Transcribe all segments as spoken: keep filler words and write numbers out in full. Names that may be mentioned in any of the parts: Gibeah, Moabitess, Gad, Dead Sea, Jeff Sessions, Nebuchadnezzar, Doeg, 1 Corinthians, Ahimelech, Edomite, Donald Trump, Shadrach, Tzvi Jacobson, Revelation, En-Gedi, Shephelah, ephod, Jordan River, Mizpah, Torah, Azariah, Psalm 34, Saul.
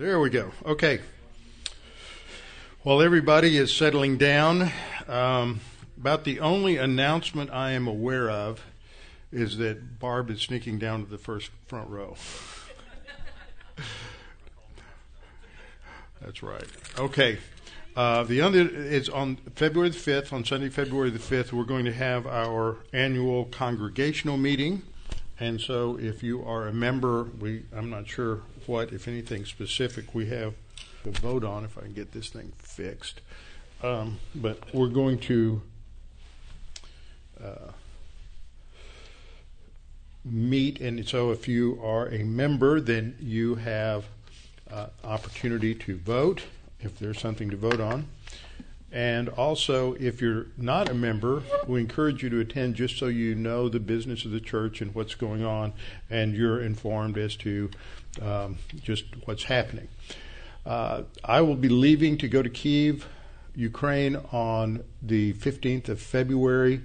There we go. Okay. While everybody is settling down, um, about the only announcement I am aware of is that Barb is sneaking down to the first front row. That's right. Okay. Uh, the other is on February the fifth, on Sunday, February the fifth, we're going to have our annual congregational meeting. And so if you are a member, we I'm not sure what, if anything specific, we have to vote on if I can get this thing fixed. Um, but we're going to uh, meet. And so if you are a member, then you have uh, opportunity to vote if there's something to vote on. And also, if you're not a member, we encourage you to attend just so you know the business of the church and what's going on, and you're informed as to um, just what's happening. Uh, I will be leaving to go to Kyiv, Ukraine, on the fifteenth of February.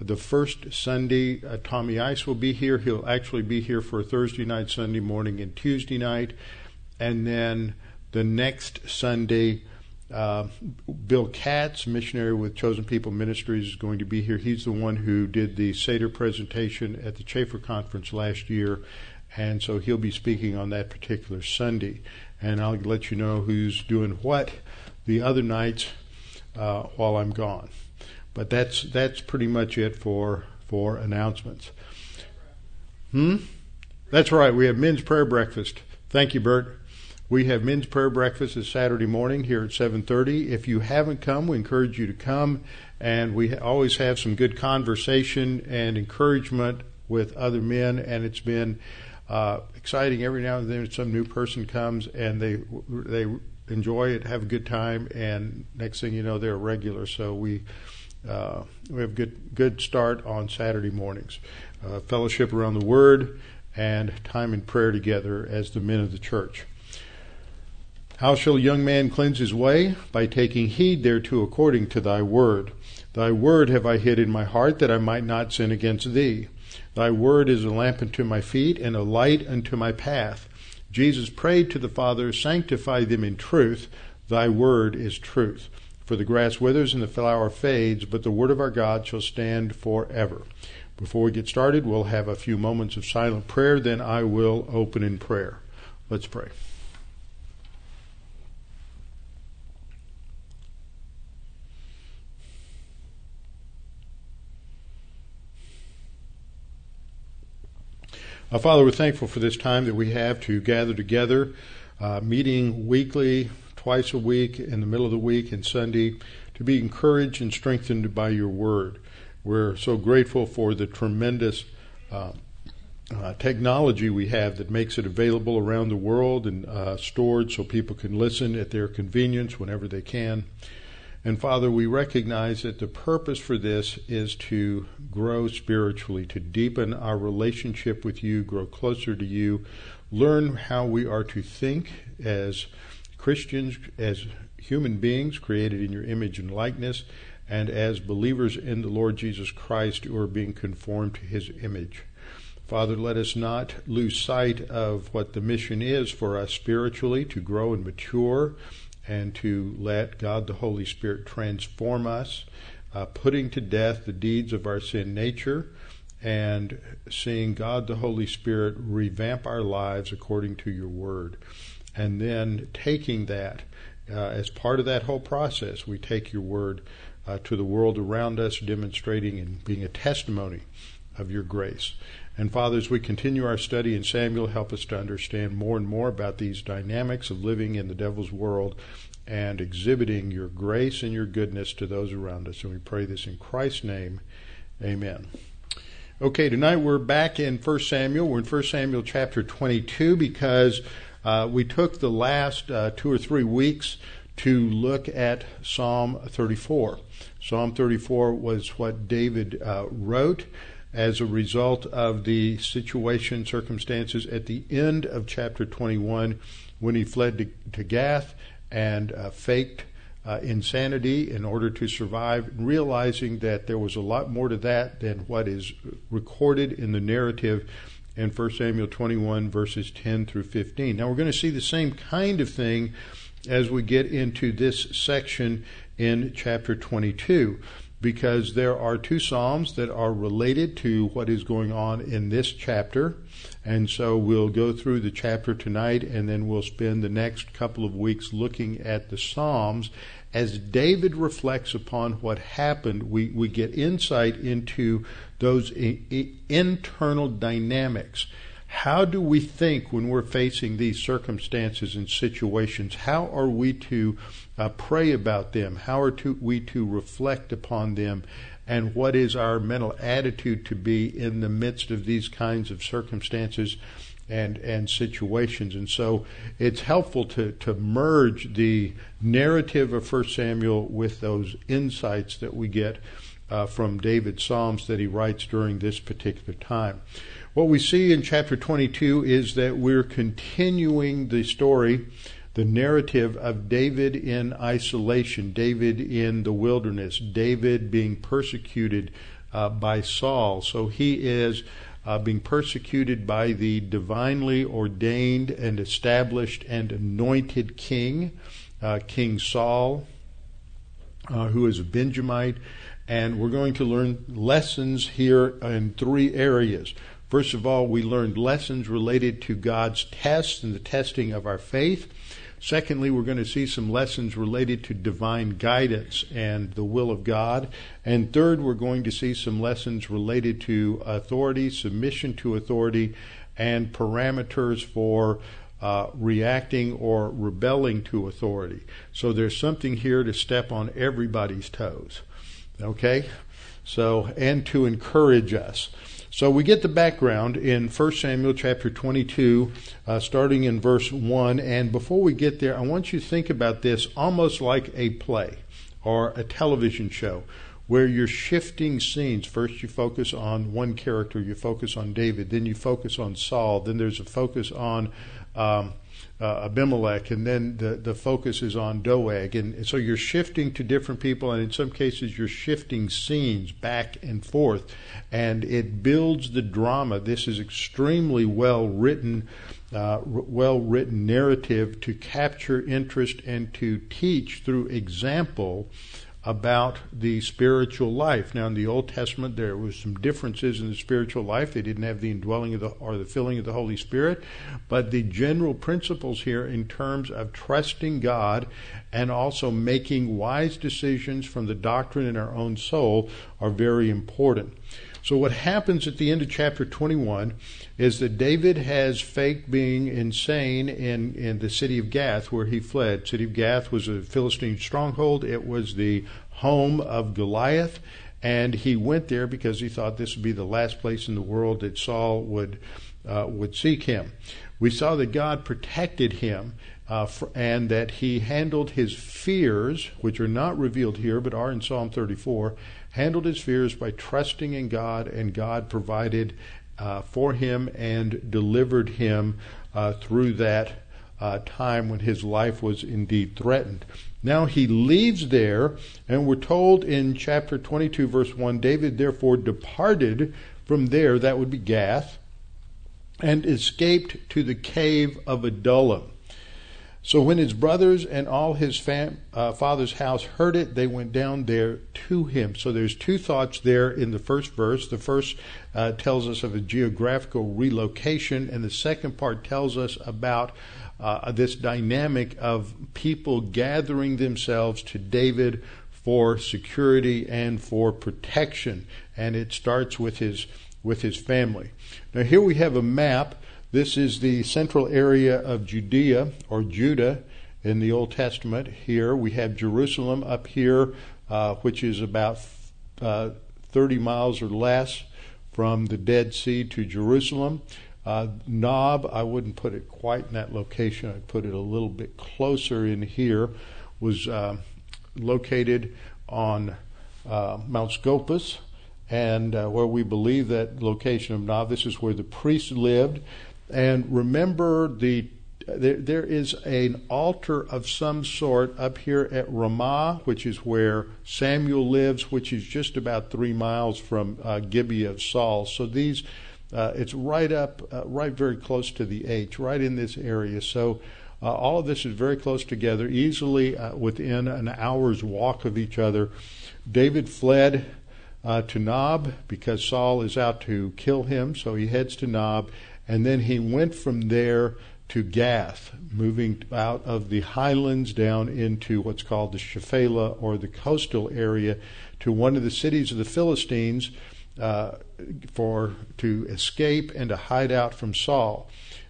The first Sunday, uh, Tommy Ice will be here. He'll actually be here for Thursday night, Sunday morning, and Tuesday night. And then the next Sunday, Uh, Bill Katz, missionary with Chosen People Ministries, is going to be here. He's the one who did the Seder presentation at the Chafer Conference last year, and so he'll be speaking on that particular Sunday. And I'll let you know who's doing what the other nights uh, while I'm gone. But that's that's pretty much it for for announcements. Hmm? That's right. We have men's prayer breakfast. Thank you, Bert. We have men's prayer breakfast this Saturday morning here at seven thirty. If you haven't come, we encourage you to come. And we always have some good conversation and encouragement with other men. And it's been uh, exciting. Every now and then some new person comes and they they enjoy it, have a good time. And next thing you know, they're regular. So we uh, we have a good, good start on Saturday mornings. Uh, fellowship around the Word and time in prayer together as the men of the church. How shall a young man cleanse his way? By taking heed thereto according to thy word. Thy word have I hid in my heart, that I might not sin against thee. Thy word is a lamp unto my feet, and a light unto my path. Jesus prayed to the Father, sanctify them in truth. Thy word is truth. For the grass withers and the flower fades, but the word of our God shall stand forever. Before we get started, we'll have a few moments of silent prayer, then I will open in prayer. Let's pray. Uh, Father, we're thankful for this time that we have to gather together, uh, meeting weekly, twice a week, in the middle of the week and Sunday, to be encouraged and strengthened by your word. We're so grateful for the tremendous uh, uh, technology we have that makes it available around the world and uh, stored so people can listen at their convenience whenever they can. And Father, we recognize that the purpose for this is to grow spiritually, to deepen our relationship with you, grow closer to you, learn how we are to think as Christians, as human beings created in your image and likeness, and as believers in the Lord Jesus Christ who are being conformed to his image. Father, let us not lose sight of what the mission is for us spiritually, to grow and mature, and to let God the Holy Spirit transform us, uh, putting to death the deeds of our sin nature, and seeing God the Holy Spirit revamp our lives according to your word. And then taking that, uh, as part of that whole process, we take your word uh, to the world around us, demonstrating and being a testimony of your grace. And Father, as we continue our study in Samuel, help us to understand more and more about these dynamics of living in the devil's world and exhibiting your grace and your goodness to those around us. And we pray this in Christ's name. Amen. Okay, tonight we're back in First Samuel. We're in First Samuel chapter twenty-two because uh, we took the last uh, two or three weeks to look at Psalm thirty-four. Psalm thirty-four was what David uh, wrote as a result of the situation, circumstances at the end of chapter twenty-one when he fled to, to Gath and uh, faked uh, insanity in order to survive, realizing that there was a lot more to that than what is recorded in the narrative and First Samuel twenty-one, verses ten through fifteen. Now, we're going to see the same kind of thing as we get into this section in chapter twenty-two, because there are two Psalms that are related to what is going on in this chapter. And so we'll go through the chapter tonight, and then we'll spend the next couple of weeks looking at the Psalms. As David reflects upon what happened, we, we get insight into those i- i- internal dynamics. How do we think when we're facing these circumstances and situations? How are we to uh, pray about them? How are to, we to reflect upon them? And what is our mental attitude to be in the midst of these kinds of circumstances and, and situations? And so it's helpful to, to merge the narrative of First Samuel with those insights that we get uh, from David's Psalms that he writes during this particular time. What we see in chapter twenty-two is that we're continuing the story, the narrative of David in isolation, David in the wilderness, David being persecuted uh, by Saul. So he is uh, being persecuted by the divinely ordained and established and anointed king, uh, King Saul, uh, who is a Benjamite. And we're going to learn lessons here in three areas. First of all, we learned lessons related to God's tests and the testing of our faith. Secondly, we're going to see some lessons related to divine guidance and the will of God. And third, we're going to see some lessons related to authority, submission to authority, and parameters for uh, reacting or rebelling to authority. So there's something here to step on everybody's toes, okay? So, and to encourage us. So we get the background in First Samuel chapter twenty-two, uh, starting in verse one. And before we get there, I want you to think about this almost like a play or a television show where you're shifting scenes. First you focus on one character, you focus on David, then you focus on Saul, then there's a focus on um, uh, Abimelech, and then the, the focus is on Doeg. And, and so you're shifting to different people, and in some cases you're shifting scenes back and forth, and it builds the drama. This is extremely well-written, uh, well-written narrative to capture interest and to teach through example about the spiritual life. Now, in the Old Testament, there was some differences in the spiritual life. They didn't have the indwelling of the, or the filling of the Holy Spirit, but the general principles here in terms of trusting God and also making wise decisions from the doctrine in our own soul are very important. So what happens at the end of chapter twenty-one is that David has faked being insane in, in the city of Gath where he fled. City of Gath was a Philistine stronghold. It was the home of Goliath, and he went there because he thought this would be the last place in the world that Saul would uh, would seek him. We saw that God protected him uh, for, and that he handled his fears, which are not revealed here but are in Psalm thirty-four, handled his fears by trusting in God, and God provided uh, for him and delivered him uh, through that uh, time when his life was indeed threatened. Now he leaves there, and we're told in chapter twenty-two, verse one, David therefore departed from there, that would be Gath, and escaped to the cave of Adullam. So when his brothers and all his fam, uh, father's house heard it, they went down there to him. So there's two thoughts there in the first verse. The first uh, tells us of a geographical relocation, and the second part tells us about uh, this dynamic of people gathering themselves to David for security and for protection. And it starts with his with his family. Now here we have a map. This is the central area of Judea, or Judah, in the Old Testament. Here we have Jerusalem up here, uh, which is about uh, thirty miles or less from the Dead Sea to Jerusalem. Uh, Nob, I wouldn't put it quite in that location. I'd put it a little bit closer in here, was uh, located on uh, Mount Scopus, and uh, where we believe that location of Nob, this is where the priests lived. And remember, the there, there is an altar of some sort up here at Ramah, which is where Samuel lives, which is just about three miles from uh, Gibeah of Saul. So these Uh, it's right up, uh, right very close to the H, right in this area. So uh, all of this is very close together, easily uh, within an hour's walk of each other. David fled uh, to Nob because Saul is out to kill him, so he heads to Nob. And then he went from there to Gath, moving out of the highlands down into what's called the Shephelah, or the coastal area, to one of the cities of the Philistines, uh, for to escape and to hide out from Saul.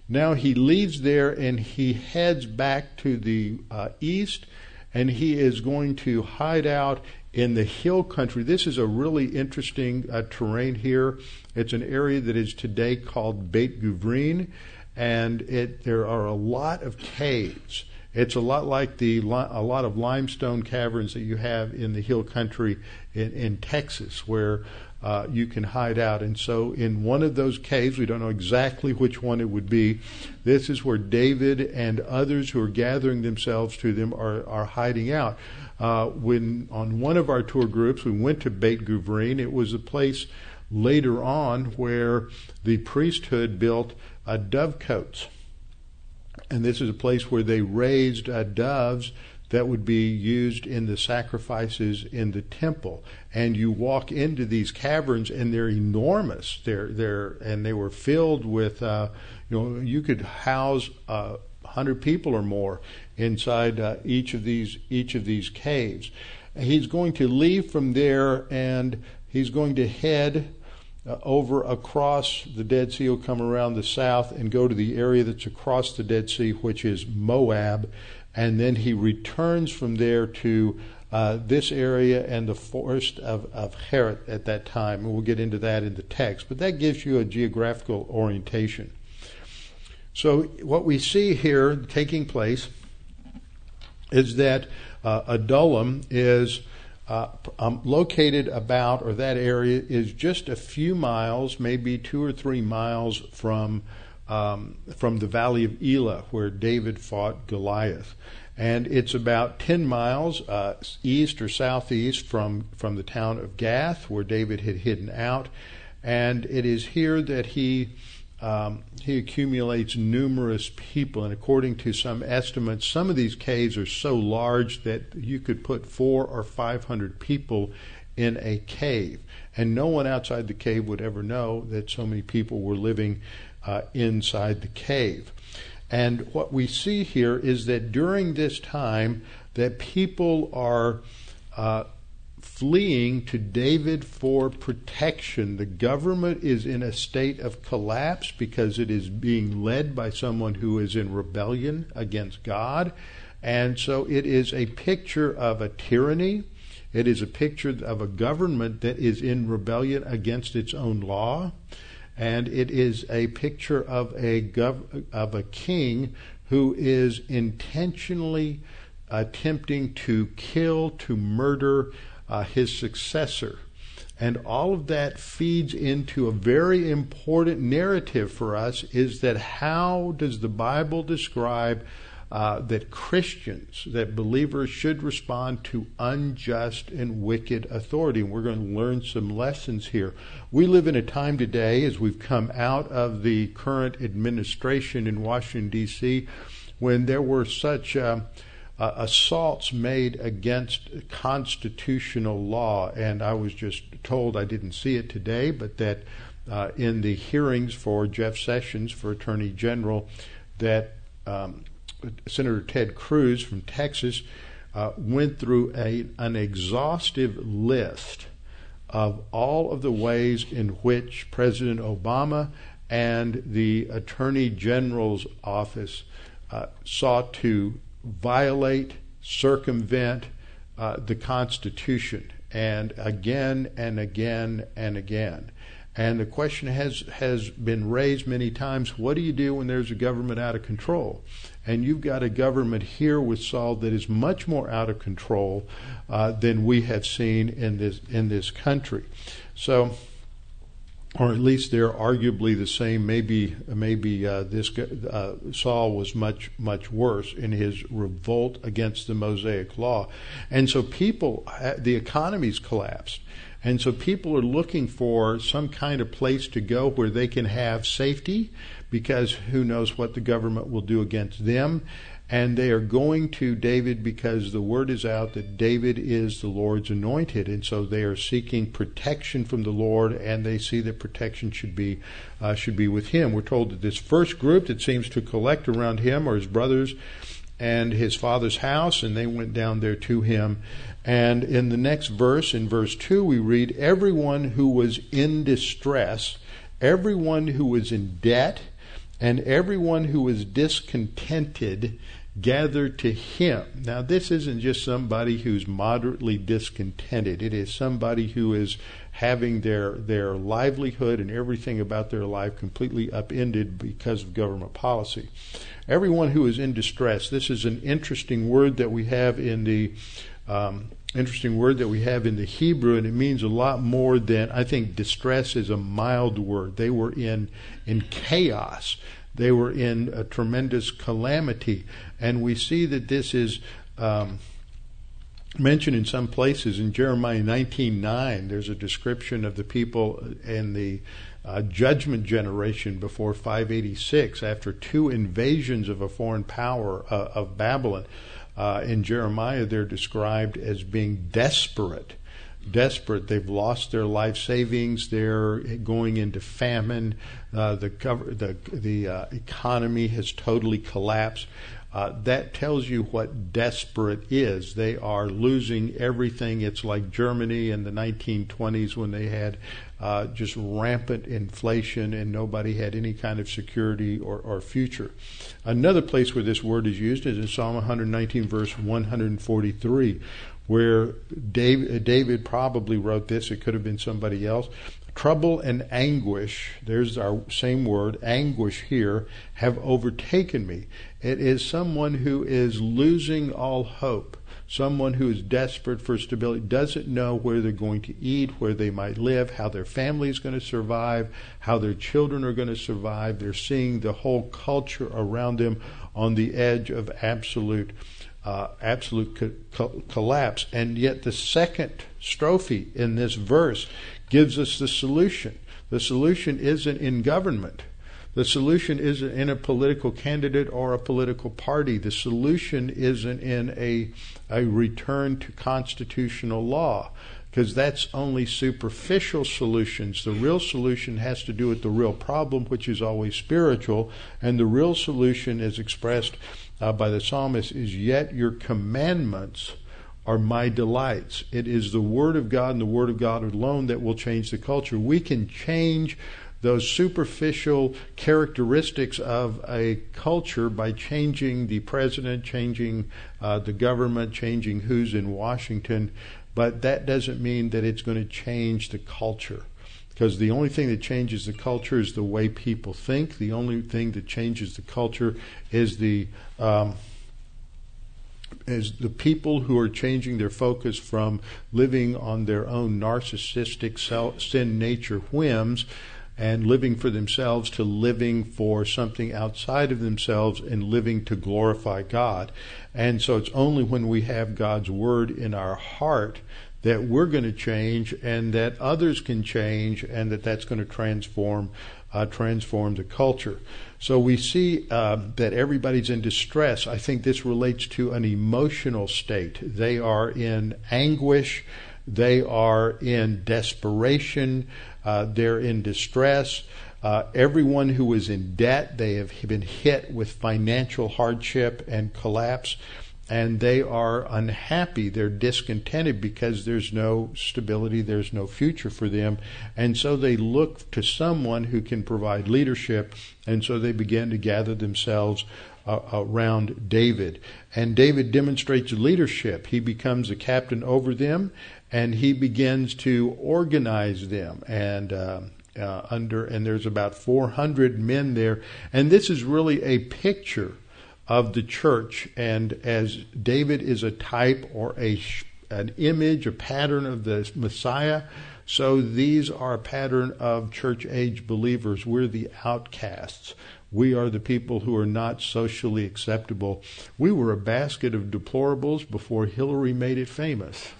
Now he leaves there and he heads back to the uh, east, and he is going to hide out in the hill country. This is a really interesting uh, terrain here. It's an area that is today called Beit Guvrin, and it, there are a lot of caves. It's a lot like the a lot of limestone caverns that you have in the hill country in, in Texas, where uh, you can hide out. And so in one of those caves, we don't know exactly which one it would be, this is where David and others who are gathering themselves to them are, are hiding out. Uh, when on one of our tour groups, we went to Beit Guvrin. It was a place later on where the priesthood built uh, dovecotes. And this is a place where they raised uh, doves that would be used in the sacrifices in the temple. And you walk into these caverns, and they're enormous. They're they're and they were filled with, uh, you know, you could house uh, one hundred people or more inside uh, each of these each of these caves. He's going to leave from there, and he's going to head Uh, over across the Dead Sea. He'll come around the south and go to the area that's across the Dead Sea, which is Moab, and then he returns from there to uh, this area and the forest of, of Herod at that time, and we'll get into that in the text, but that gives you a geographical orientation. So what we see here taking place is that uh, Adullam is Uh, um, located about, or that area is just a few miles, maybe two or three miles from um, from the Valley of Elah, where David fought Goliath, and it's about ten miles uh, east or southeast from from the town of Gath, where David had hidden out, and it is here that he um, he accumulates numerous people. And according to some estimates, some of these caves are so large that you could put four or five hundred people in a cave, and no one outside the cave would ever know that so many people were living uh, inside the cave. And what we see here is that during this time that people are uh, fleeing to David for protection. The government is in a state of collapse because it is being led by someone who is in rebellion against God. And so it is a picture of a tyranny. It is a picture of a government that is in rebellion against its own law. And it is a picture of a gov- of a king who is intentionally attempting to kill, to murder Uh, his successor. And all of that feeds into a very important narrative for us, is that how does the Bible describe uh, that Christians, that believers should respond to unjust and wicked authority? And we're going to learn some lessons here. We live in a time today, as we've come out of the current administration in Washington, D C, when there were such Uh, Uh, assaults made against constitutional law. And I was just told, I didn't see it today, but that uh, in the hearings for Jeff Sessions for Attorney General, that um, Senator Ted Cruz from Texas uh, went through a, an exhaustive list of all of the ways in which President Obama and the Attorney General's office uh, sought to violate, circumvent uh, the Constitution, and again and again and again. And the question has, has been raised many times, what do you do when there's a government out of control? And you've got a government here with Saul that is much more out of control uh, than we have seen in this in this country. So, or at least they're arguably the same. Maybe maybe uh, this uh, Saul was much, much worse in his revolt against the Mosaic law. And so people, the economy's collapsed. And so people are looking for some kind of place to go where they can have safety, because who knows what the government will do against them. And they are going to David because the word is out that David is the Lord's anointed. And so they are seeking protection from the Lord, and they see that protection should be uh, should be with him. We're told that this first group that seems to collect around him are his brothers and his father's house, and they went down there to him. And in the next verse, in verse two, we read, everyone who was in distress, everyone who was in debt, and everyone who was discontented gathered to him. Now, this isn't just somebody who's moderately discontented. It is somebody who is having their their livelihood and everything about their life completely upended because of government policy. Everyone who is in distress. This is an interesting word that we have in the um, interesting word that we have in the Hebrew, and it means a lot more than, I think distress is a mild word. They were in in chaos. They were in a tremendous calamity. And we see that this is um, mentioned in some places. In Jeremiah nineteen nine, there's a description of the people in the uh, judgment generation before five eighty-six, after two invasions of a foreign power, uh, of Babylon. Uh, in Jeremiah, they're described as being desperate. Desperate. They've lost their life savings. They're going into famine. Uh, the cover, the the uh, economy has totally collapsed. Uh, that tells you what desperate is. They are losing everything. It's like Germany in the nineteen twenties when they had uh, just rampant inflation and nobody had any kind of security or, or future. Another place where this word is used is in Psalm one nineteen, verse one forty-three, where David, David probably wrote this. It could have been somebody else. Trouble and anguish, there's our same word, anguish here, have overtaken me. It is someone who is losing all hope, someone who is desperate for stability, doesn't know where they're going to eat, where they might live, how their family is going to survive, how their children are going to survive. They're seeing the whole culture around them on the edge of absolute Uh, absolute co- co- collapse. And yet the second strophe in this verse gives us the solution. The solution isn't in government. The solution isn't in a political candidate or a political party. The solution isn't in a, a return to constitutional law, because that's only superficial solutions. The real solution has to do with the real problem, which is always spiritual, and the real solution is expressed uh, by the psalmist is, yet your commandments are my delights. It is the Word of God and the Word of God alone that will change the culture. We can change those superficial characteristics of a culture by changing the president, changing uh, the government, changing who's in Washington. But that doesn't mean that it's going to change the culture, because the only thing that changes the culture is the way people think. The only thing that changes the culture is the um, is the people who are changing their focus from living on their own narcissistic sin nature whims and living for themselves to living for something outside of themselves and living to glorify God. And so it's only when we have God's word in our heart that we're going to change, and that others can change, and that that's going to transform uh, transform the culture. So we see uh, that everybody's in distress. I think this relates to an emotional state. They are in anguish. They are in desperation. Uh, they're in distress. Uh, everyone who is in debt, they have been hit with financial hardship and collapse, and they are unhappy. They're discontented because there's no stability. There's no future for them. And so they look to someone who can provide leadership, and so they begin to gather themselves uh, around David. And David demonstrates leadership. He becomes a captain over them, and he begins to organize them, and uh, uh, under and there's about four hundred men there, and this is really a picture of the church. And as David is a type or a an image, a pattern of the Messiah, so these are a pattern of church age believers. We're the outcasts. We are the people who are not socially acceptable. We were a basket of deplorables before Hillary made it famous.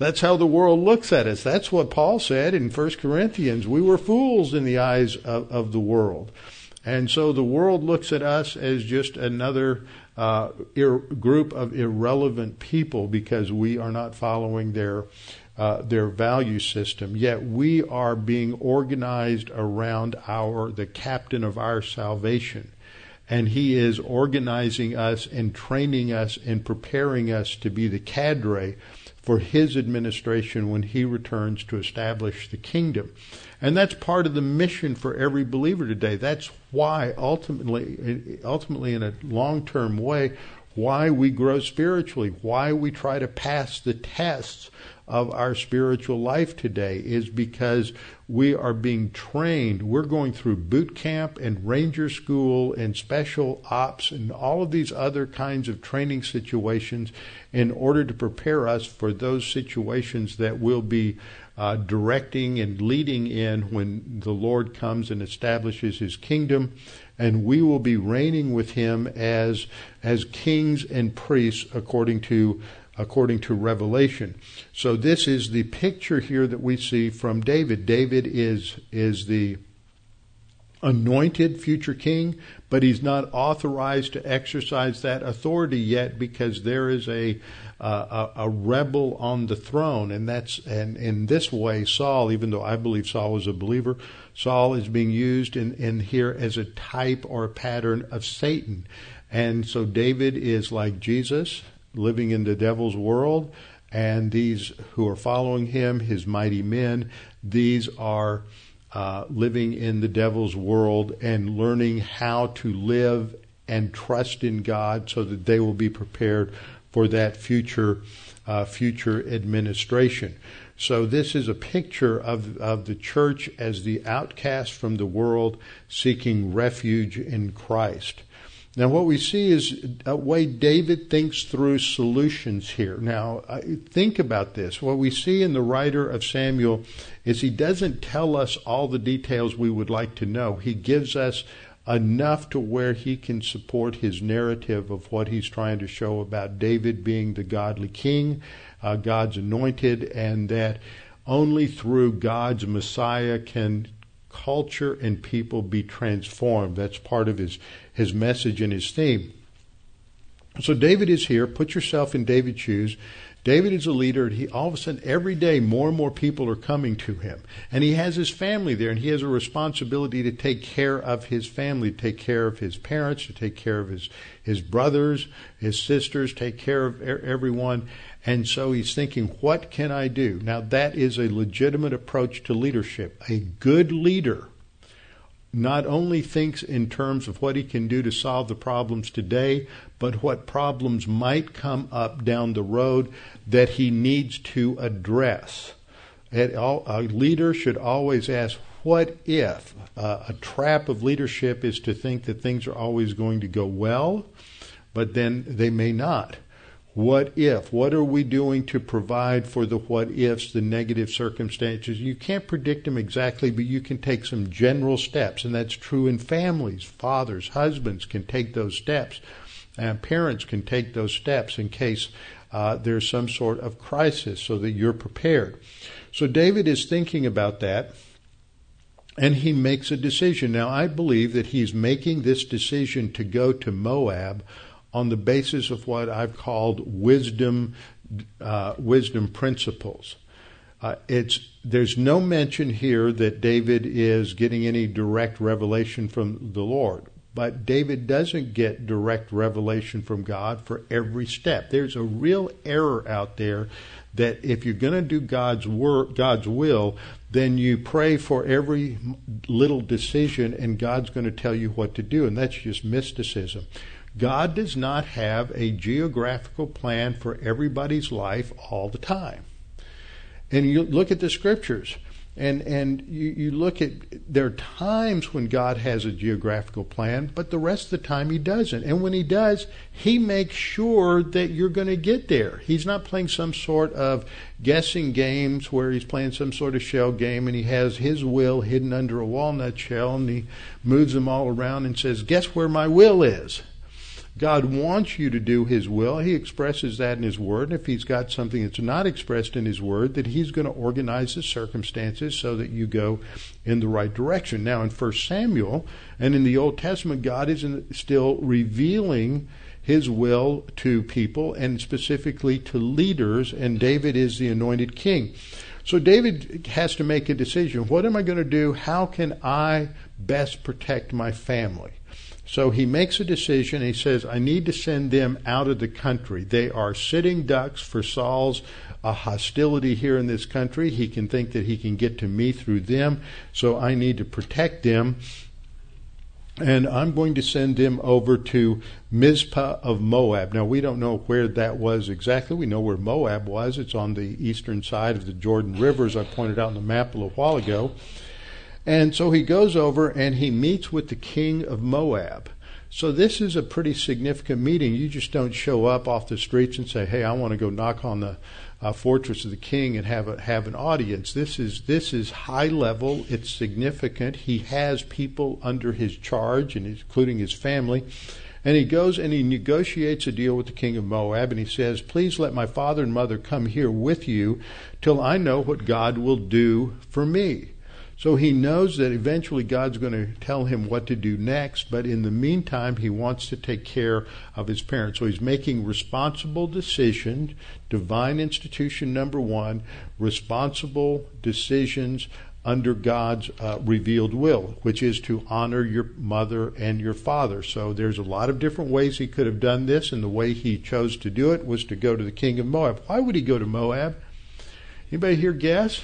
That's how the world looks at us. That's what Paul said in First Corinthians. We were fools in the eyes of, of the world. And so the world looks at us as just another uh, ir- group of irrelevant people because we are not following their uh, their value system. Yet we are being organized around our the captain of our salvation. And he is organizing us and training us and preparing us to be the cadre for his administration when he returns to establish the kingdom. And that's part of the mission for every believer today. That's why ultimately, ultimately in a long-term way, why we grow spiritually, why we try to pass the tests of our spiritual life today is because we are being trained. We're going through boot camp and ranger school and special ops and all of these other kinds of training situations in order to prepare us for those situations that we'll be uh, directing and leading in when the Lord comes and establishes his kingdom. And we will be reigning with him as as kings and priests according to according to Revelation. So this is the picture here that we see from David. David is is the anointed future king, but he's not authorized to exercise that authority yet because there is a uh, a, a rebel on the throne, and that's and in this way Saul, even though I believe Saul was a believer, Saul is being used in, in here as a type or pattern of Satan. And so David is like Jesus, living in the devil's world, and these who are following him, his mighty men, these are uh, living in the devil's world and learning how to live and trust in God so that they will be prepared for that future uh, future administration. So this is a picture of, of the church as the outcast from the world seeking refuge in Christ. Now, what we see is a way David thinks through solutions here. Now, think about this. What we see in the writer of Samuel is he doesn't tell us all the details we would like to know. He gives us enough to where he can support his narrative of what he's trying to show about David being the godly king, uh, God's anointed, and that only through God's Messiah can culture and people be transformed. That's part of his his message and his theme. So David is here. Put yourself in David's shoes. David is a leader, and he all of a sudden every day more and more people are coming to him. And he has his family there, and he has a responsibility to take care of his family, to take care of his parents, to take care of his, his brothers, his sisters, take care of everyone. And so he's thinking, what can I do? Now that is a legitimate approach to leadership. A good leader not only thinks in terms of what he can do to solve the problems today, but what problems might come up down the road that he needs to address. A leader should always ask, what if? Uh, a trap of leadership is to think that things are always going to go well, but then they may not. What if? What are we doing to provide for the what ifs, the negative circumstances? You can't predict them exactly, but you can take some general steps, and that's true in families. Fathers, husbands can take those steps, and parents can take those steps in case uh, there's some sort of crisis so that you're prepared. So David is thinking about that, and he makes a decision. Now, I believe that he's making this decision to go to Moab on the basis of what I've called wisdom, uh, wisdom principles. Uh, it's there's no mention here that David is getting any direct revelation from the Lord, but David doesn't get direct revelation from God for every step. There's a real error out there that if you're going to do God's work, God's will, then you pray for every little decision, and God's going to tell you what to do, and that's just mysticism. God does not have a geographical plan for everybody's life all the time. And you look at the scriptures, and, and you, you look at, there are times when God has a geographical plan, but the rest of the time he doesn't. And when he does, he makes sure that you're going to get there. He's not playing some sort of guessing games where he's playing some sort of shell game, and he has his will hidden under a walnut shell, and he moves them all around and says, guess where my will is? God wants you to do his will. He expresses that in his word. And if he's got something that's not expressed in his word, that he's going to organize the circumstances so that you go in the right direction. Now, in First Samuel and in the Old Testament, God is still revealing his will to people and specifically to leaders, and David is the anointed king. So David has to make a decision. What am I going to do? How can I best protect my family? So he makes a decision. He says, I need to send them out of the country. They are sitting ducks for Saul's uh, hostility here in this country. He can think that he can get to me through them, so I need to protect them. And I'm going to send them over to Mizpah of Moab. Now, we don't know where that was exactly. We know where Moab was. It's on the eastern side of the Jordan River, as I pointed out on the map a little while ago. And so he goes over and he meets with the king of Moab. So this is a pretty significant meeting. You just don't show up off the streets and say, hey, I want to go knock on the uh, fortress of the king and have a, have an audience. This is this is high level. It's significant. He has people under his charge, and including his family. And he goes and he negotiates a deal with the king of Moab, and he says, please let my father and mother come here with you till I know what God will do for me. So he knows that eventually God's going to tell him what to do next, but in the meantime, he wants to take care of his parents. So he's making responsible decisions, divine institution number one, responsible decisions under God's uh, revealed will, which is to honor your mother and your father. So there's a lot of different ways he could have done this, and the way he chose to do it was to go to the king of Moab. Why would he go to Moab? Anybody here guess?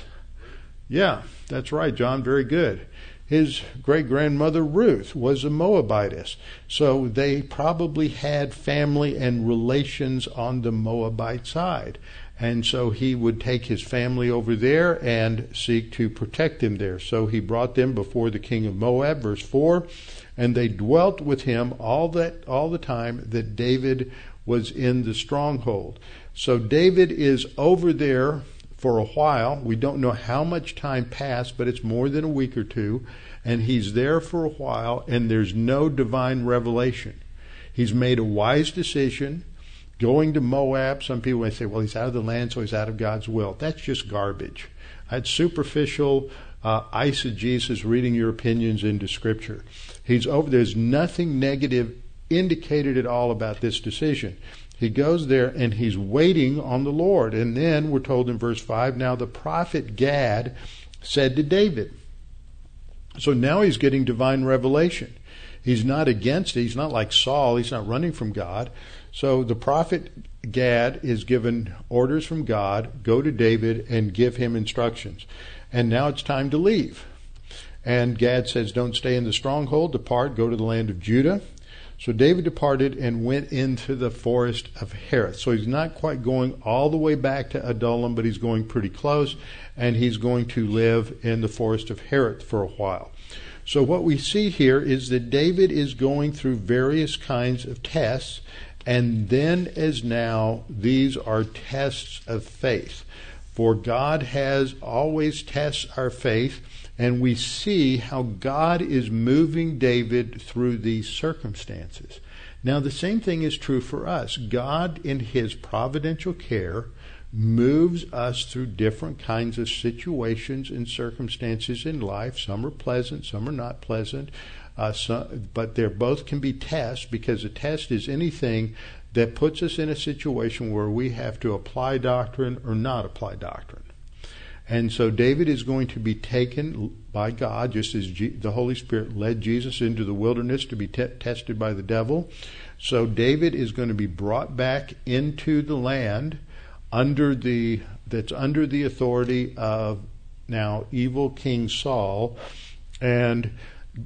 Yeah, that's right, John. Very good. His great-grandmother Ruth was a Moabitess. So they probably had family and relations on the Moabite side. And so he would take his family over there and seek to protect them there. So he brought them before the king of Moab, verse four, and they dwelt with him all that all the time that David was in the stronghold. So David is over there for a while. We don't know how much time passed, but it's more than a week or two, and he's there for a while, and there's no divine revelation. He's made a wise decision, going to Moab. Some people may say, well, he's out of the land, so he's out of God's will. That's just garbage. That's superficial uh, eisegesis, reading your opinions into Scripture. He's over. There's nothing negative indicated at all about this decision. He goes there and he's waiting on the Lord. And then we're told in verse five, now the prophet Gad said to David. So now he's getting divine revelation. He's not against it. He's not like Saul. He's not running from God. So the prophet Gad is given orders from God, go to David and give him instructions. And now it's time to leave. And Gad says, don't stay in the stronghold. Depart, go to the land of Judah. So David departed and went into the forest of Herod. So he's not quite going all the way back to Adullam, but he's going pretty close, and he's going to live in the forest of Herod for a while. So what we see here is that David is going through various kinds of tests, and then as now, these are tests of faith. For God has always tests our faith, and we see how God is moving David through these circumstances. Now, the same thing is true for us. God, in his providential care, moves us through different kinds of situations and circumstances in life. Some are pleasant, some are not pleasant, uh, some, but they're both can be tests, because a test is anything that puts us in a situation where we have to apply doctrine or not apply doctrine. And so David is going to be taken by God, just as G- the Holy Spirit led Jesus into the wilderness to be te- tested by the devil. So David is going to be brought back into the land under the that's under the authority of now evil King Saul, and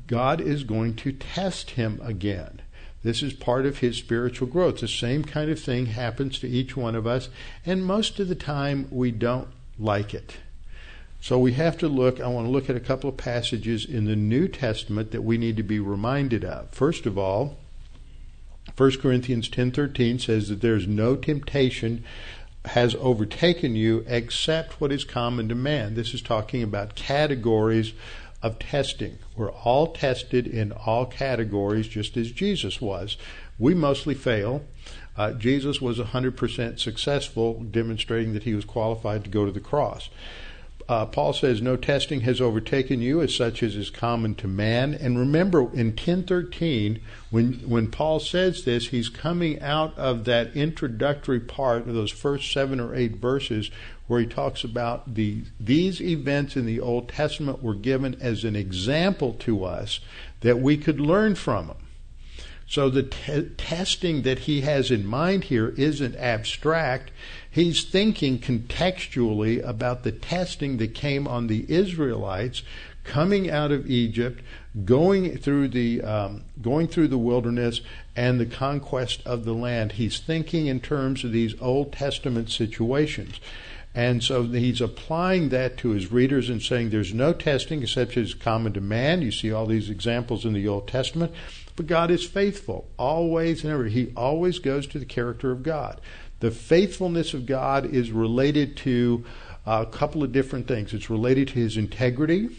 God is going to test him again. This is part of his spiritual growth. The same kind of thing happens to each one of us, and most of the time we don't like it. So we have to look, I want to look at a couple of passages in the New Testament that we need to be reminded of. First of all, First Corinthians ten thirteen says that there's no temptation has overtaken you except what is common to man. This is talking about categories of testing. We're all tested in all categories, just as Jesus was. We mostly fail. Uh, Jesus was one hundred percent successful, demonstrating that he was qualified to go to the cross. Uh, Paul says, no testing has overtaken you as such as is common to man. And remember, in ten thirteen, when, when Paul says this, he's coming out of that introductory part of those first seven or eight verses where he talks about the, these events in the Old Testament were given as an example to us that we could learn from them. So the te- testing that he has in mind here isn't abstract. He's thinking contextually about the testing that came on the Israelites coming out of Egypt, going through the um, going through the wilderness and the conquest of the land. He's thinking in terms of these Old Testament situations. And so he's applying that to his readers and saying there's no testing except as common to man. You see all these examples in the Old Testament. But God is faithful, always and ever. He always goes to the character of God. The faithfulness of God is related to a couple of different things. It's related to his integrity,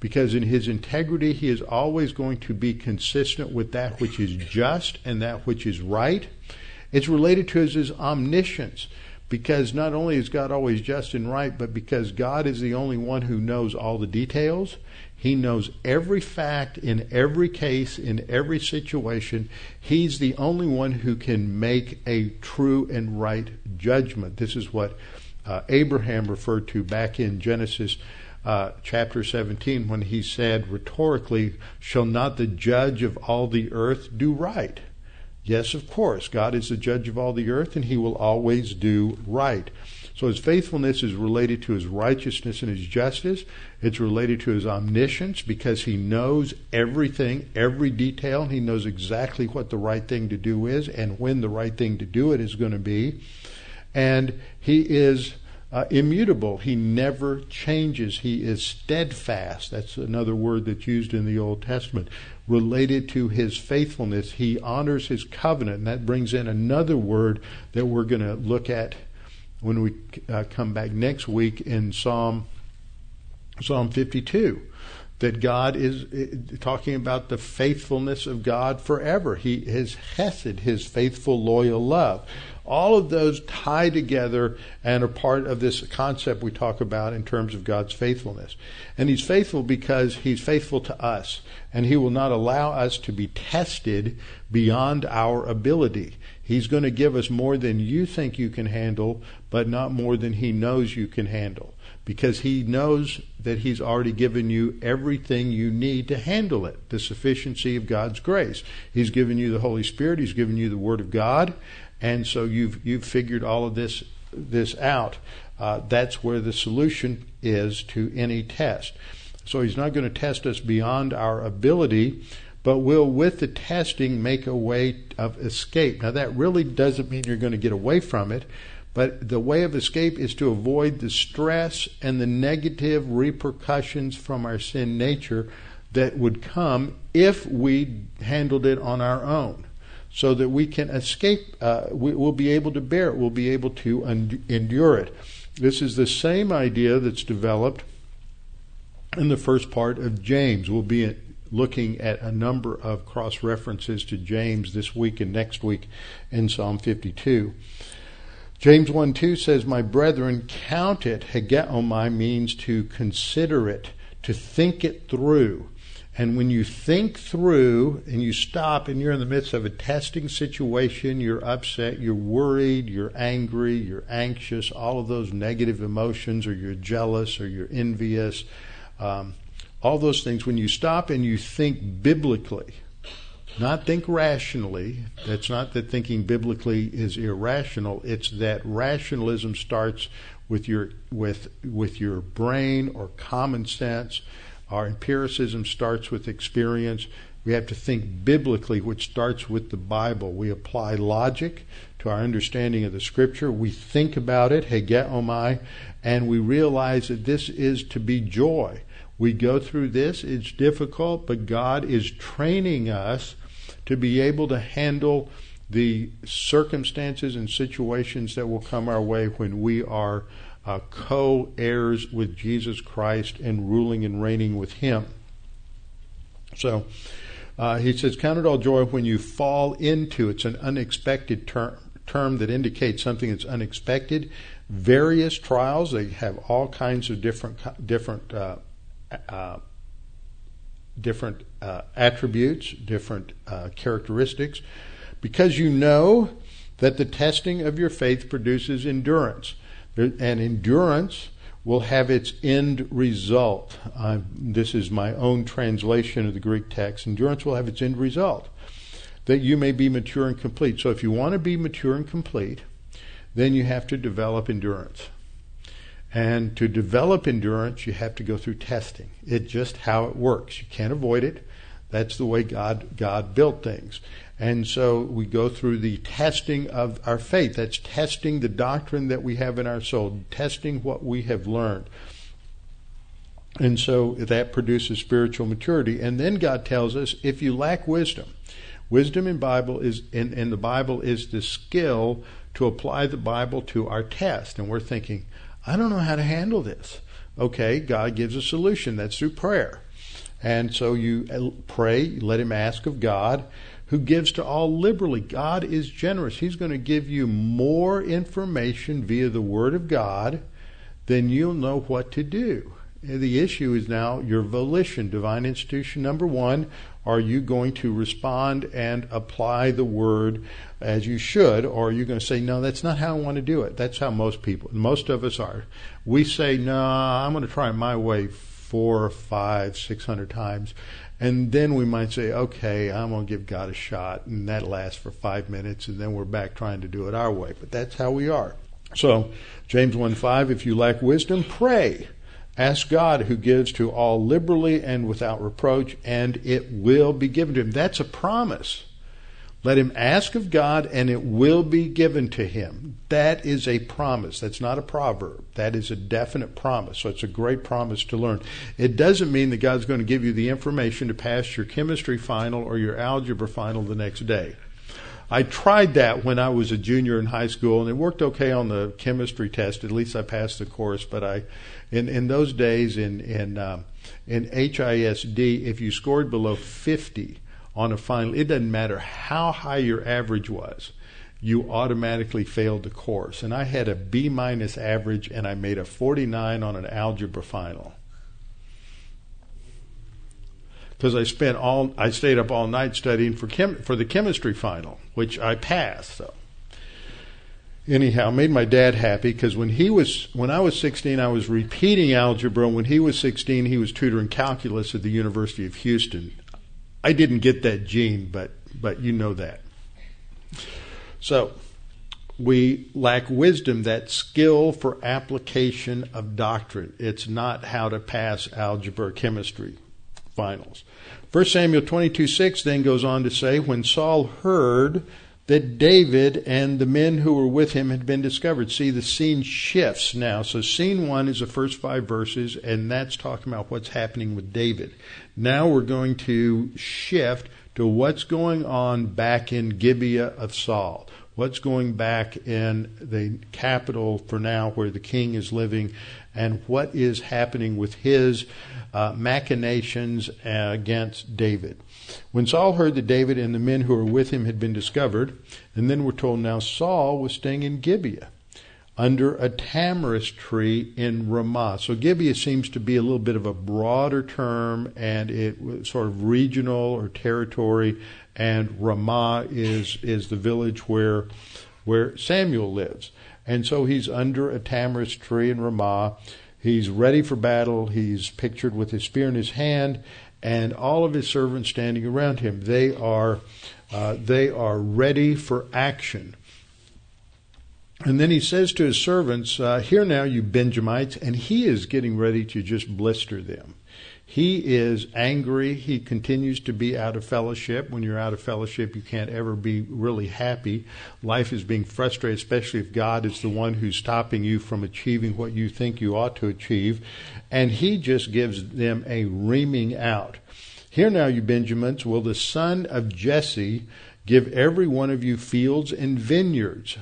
because in his integrity he is always going to be consistent with that which is just and that which is right. It's related to his, his omniscience, because not only is God always just and right, but because God is the only one who knows all the details. He knows every fact in every case, in every situation. He's the only one who can make a true and right judgment. This is what uh, Abraham referred to back in Genesis uh, chapter seventeen when he said rhetorically, "Shall not the judge of all the earth do right?" Yes, of course, God is the judge of all the earth, and he will always do right. So his faithfulness is related to his righteousness and his justice. It's related to his omniscience, because he knows everything, every detail. He knows exactly what the right thing to do is and when the right thing to do it is going to be. And he is uh, immutable. He never changes. He is steadfast. That's another word that's used in the Old Testament. Related to his faithfulness, he honors his covenant, and that brings in another word that we're going to look at when we uh, come back next week in Psalm Psalm fifty-two, that God is uh, talking about the faithfulness of God forever. He his hesed, his faithful, loyal love. All of those tie together and are part of this concept we talk about in terms of God's faithfulness. And he's faithful because he's faithful to us, and he will not allow us to be tested beyond our ability. He's going to give us more than you think you can handle, but not more than he knows you can handle, because he knows that he's already given you everything you need to handle it, the sufficiency of God's grace. He's given you the Holy Spirit. He's given you the Word of God. And so you've you've figured all of this this out. Uh, that's where the solution is to any test. So he's not going to test us beyond our ability, but will with the testing make a way of escape. Now that really doesn't mean you're going to get away from it, but the way of escape is to avoid the stress and the negative repercussions from our sin nature that would come if we handled it on our own. So that we can escape, uh, we, we'll be able to bear it, we'll be able to un- endure it. This is the same idea that's developed in the first part of James. We'll be at, looking at a number of cross-references to James this week and next week in Psalm fifty-two. James one two says, "My brethren, count it." Hegeomai means to consider it, to think it through. And when you think through and you stop and you're in the midst of a testing situation, you're upset, you're worried, you're angry, you're anxious, all of those negative emotions, or you're jealous, or you're envious, um, all those things. When you stop and you think biblically, not think rationally, that's not that thinking biblically is irrational, it's that rationalism starts with your, with, with your brain or common sense. Our empiricism starts with experience. We have to think biblically, which starts with the Bible. We apply logic to our understanding of the Scripture. We think about it, hegeomai, and we realize that this is to be joy. We go through this. It's difficult, but God is training us to be able to handle the circumstances and situations that will come our way when we are Uh, co-heirs with Jesus Christ and ruling and reigning with him. So Uh, he says, count it all joy when you fall into, it's an unexpected term, term that indicates something that's unexpected, various trials. They have all kinds of different different uh, uh, different uh, attributes, different uh, characteristics, because you know that the testing of your faith produces endurance, and endurance will have its end result. Uh, this is my own translation of the Greek text. Endurance will have its end result, that you may be mature and complete. So if you want to be mature and complete, then you have to develop endurance. And to develop endurance, you have to go through testing. It's just how it works. You can't avoid it. That's the way God, God built things. And so we go through the testing of our faith. That's testing the doctrine that we have in our soul, testing what we have learned. And so that produces spiritual maturity. And then God tells us, if you lack wisdom, wisdom in Bible is in, in the Bible is the skill to apply the Bible to our test. And we're thinking, I don't know how to handle this. Okay, God gives a solution. That's through prayer. And so you pray, you let him ask of God, who gives to all liberally. God is generous. He's going to give you more information via the Word of God than you'll know what to do. The issue is now your volition, divine institution number one. Are you going to respond and apply the word as you should, or are you going to say, no, that's not how I want to do it? That's how most people, most of us are. We say, no, I'm going to try it my way four, five, six hundred times, and then we might say, okay, I'm going to give God a shot, and that lasts for five minutes, and then we're back trying to do it our way. But that's how we are. So James one five, if you lack wisdom, pray. Ask God, who gives to all liberally and without reproach, and it will be given to him. That's a promise. Let him ask of God, and it will be given to him. That is a promise. That's not a proverb. That is a definite promise. So it's a great promise to learn. It doesn't mean that God's going to give you the information to pass your chemistry final or your algebra final the next day. I tried that when I was a junior in high school, and it worked okay on the chemistry test. At least I passed the course. But I, in, in those days in in um, in H I S D, if you scored below fifty on a final, it doesn't matter how high your average was, you automatically failed the course. And I had a B minus average, and I made a forty-nine on an algebra final. Because I spent all, I stayed up all night studying for chem, for the chemistry final, which I passed. So, anyhow, made my dad happy, because when he was, when I was sixteen, I was repeating algebra. And when he was sixteen, he was tutoring calculus at the University of Houston. I didn't get that gene, but but you know that. So, we lack wisdom, that skill for application of doctrine. It's not how to pass algebra or chemistry finals. First Samuel twenty-two six then goes on to say, when Saul heard that David and the men who were with him had been discovered. See, the scene shifts now. So scene one is the first five verses, and that's talking about what's happening with David. Now we're going to shift to what's going on back in Gibeah of Saul. What's going back in the capital for now where the king is living, and what is happening with his uh, machinations uh, against David. When Saul heard that David and the men who were with him had been discovered, and then we're told now Saul was staying in Gibeah under a tamarisk tree in Ramah. So Gibeah seems to be a little bit of a broader term, and it was sort of regional or territory, and Ramah is is the village where where Samuel lives. And so he's under a tamarisk tree in Ramah. He's ready for battle. He's pictured with his spear in his hand, and all of his servants standing around him. They are uh, they are ready for action. And then he says to his servants, uh, "Hear now, you Benjamites," and he is getting ready to just blister them. He is angry. He continues to be out of fellowship. When you're out of fellowship, you can't ever be really happy. Life is being frustrated, especially if God is the one who's stopping you from achieving what you think you ought to achieve. And he just gives them a reaming out. Hear now, you Benjamites, will the son of Jesse give every one of you fields and vineyards?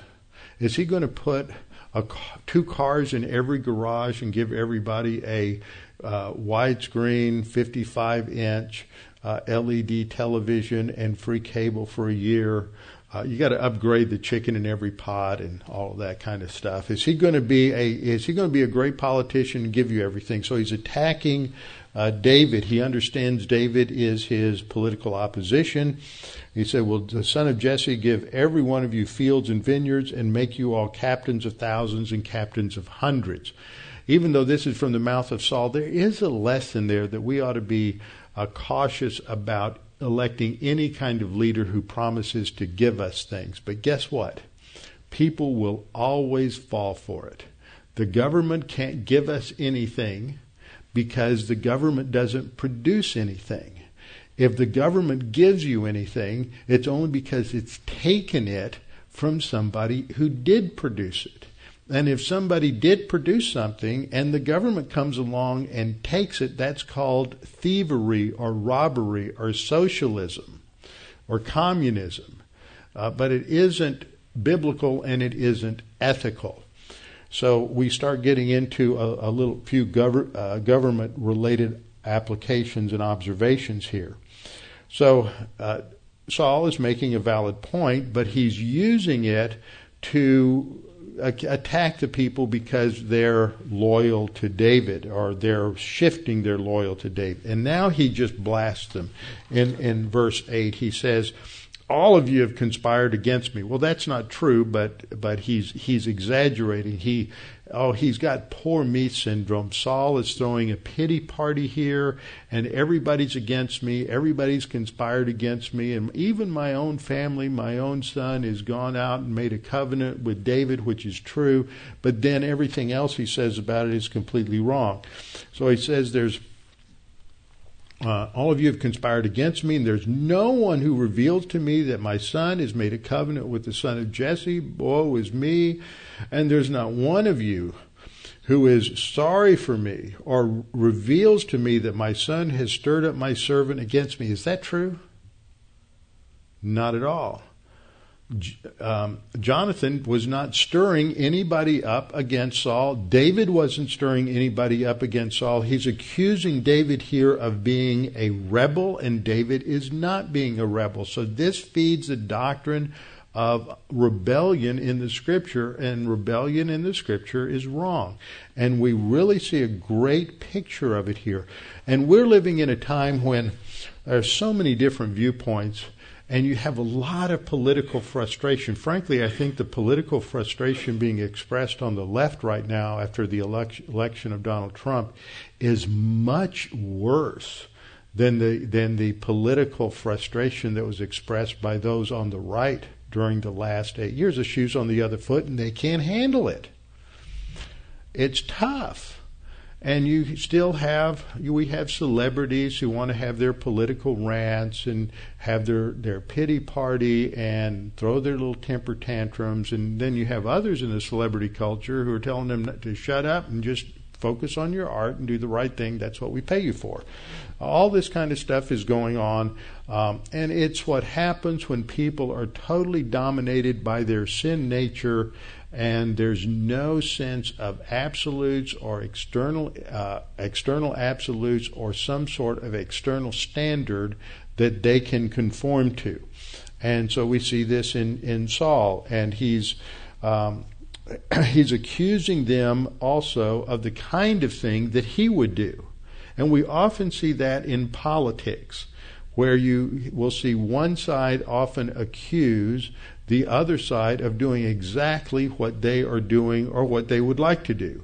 Is he going to put a, two cars in every garage and give everybody a Uh, widescreen fifty-five inch uh, L E D television and free cable for a year. Uh, you got to upgrade the chicken in every pot and all of that kind of stuff. Is he going to be a is he going to be a great politician and give you everything? So he's attacking uh, David. He understands David is his political opposition. He said, "Will the son of Jesse give every one of you fields and vineyards and make you all captains of thousands and captains of hundreds?" Even though this is from the mouth of Saul, there is a lesson there that we ought to be uh, cautious about electing any kind of leader who promises to give us things. But guess what? People will always fall for it. The government can't give us anything because the government doesn't produce anything. If the government gives you anything, it's only because it's taken it from somebody who did produce it. And if somebody did produce something and the government comes along and takes it, that's called thievery or robbery or socialism or communism. Uh, but it isn't biblical and it isn't ethical. So we start getting into a, a little few gov- uh, government-related applications and observations here. So uh, Saul is making a valid point, but he's using it to attack the people because they're loyal to David, or they're shifting their loyal to David. And now he just blasts them. In, in verse eight, he says, "All of you have conspired against me." Well, that's not true, but but he's he's exaggerating. He oh he's got poor me syndrome. Saul is throwing a pity party here, and everybody's against me. Everybody's conspired against me, and even my own family, my own son, has gone out and made a covenant with David, which is true. But then everything else he says about it is completely wrong. So he says there's. Uh, all of you have conspired against me, and there's no one who reveals to me that my son has made a covenant with the son of Jesse. Woe is me. And there's not one of you who is sorry for me or reveals to me that my son has stirred up my servant against me. Is that true? Not at all. Um, Jonathan was not stirring anybody up against Saul. David wasn't stirring anybody up against Saul. He's accusing David here of being a rebel, and David is not being a rebel. So this feeds the doctrine of rebellion in the Scripture, and rebellion in the Scripture is wrong. And we really see a great picture of it here. And we're living in a time when there are so many different viewpoints, and you have a lot of political frustration. Frankly, I think the political frustration being expressed on the left right now after the election of Donald Trump is much worse than the than the political frustration that was expressed by those on the right during the last eight years. The shoe's on the other foot, and they can't handle it. It's tough. And you still have, we have celebrities who want to have their political rants and have their, their pity party and throw their little temper tantrums. And then you have others in the celebrity culture who are telling them to shut up and just focus on your art and do the right thing. That's what we pay you for. All this kind of stuff is going on. Um, and it's what happens when people are totally dominated by their sin nature, and there's no sense of absolutes or external uh, external absolutes or some sort of external standard that they can conform to. And so we see this in, in Saul, and he's um, he's accusing them also of the kind of thing that he would do. And we often see that in politics, where you will see one side often accuse the other side of doing exactly what they are doing or what they would like to do.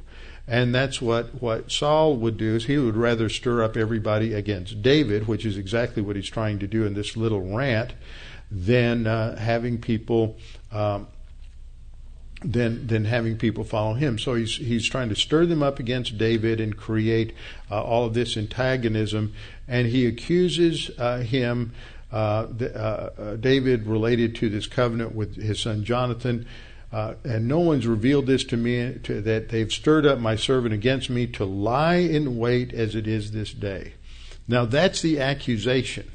And that's what, what Saul would do, is he would rather stir up everybody against David, which is exactly what he's trying to do in this little rant, than uh, having people um, than than having people follow him. So he's he's trying to stir them up against David and create uh, all of this antagonism. And he accuses uh, him. Uh, the, uh, David related to this covenant with his son Jonathan, uh, and no one's revealed this to me, to, that they've stirred up my servant against me to lie in wait as it is this day. Now that's the accusation.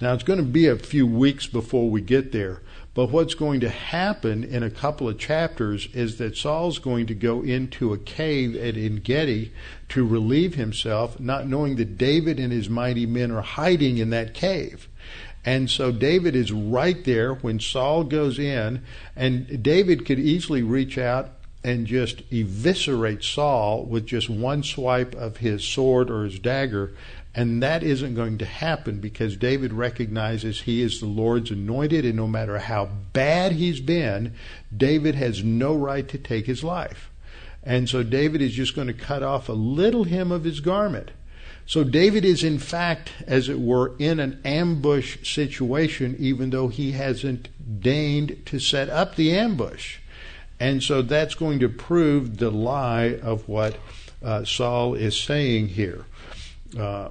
Now, it's going to be a few weeks before we get there. But what's going to happen in a couple of chapters is that Saul's going to go into a cave at En-Gedi to relieve himself, not knowing that David and his mighty men are hiding in that cave. And so David is right there when Saul goes in, and David could easily reach out and just eviscerate Saul with just one swipe of his sword or his dagger. And that isn't going to happen because David recognizes he is the Lord's anointed, and no matter how bad he's been, David has no right to take his life. And so David is just going to cut off a little hem of his garment. So David is, in fact, as it were, in an ambush situation, even though he hasn't deigned to set up the ambush. And so that's going to prove the lie of what uh, Saul is saying here. Uh,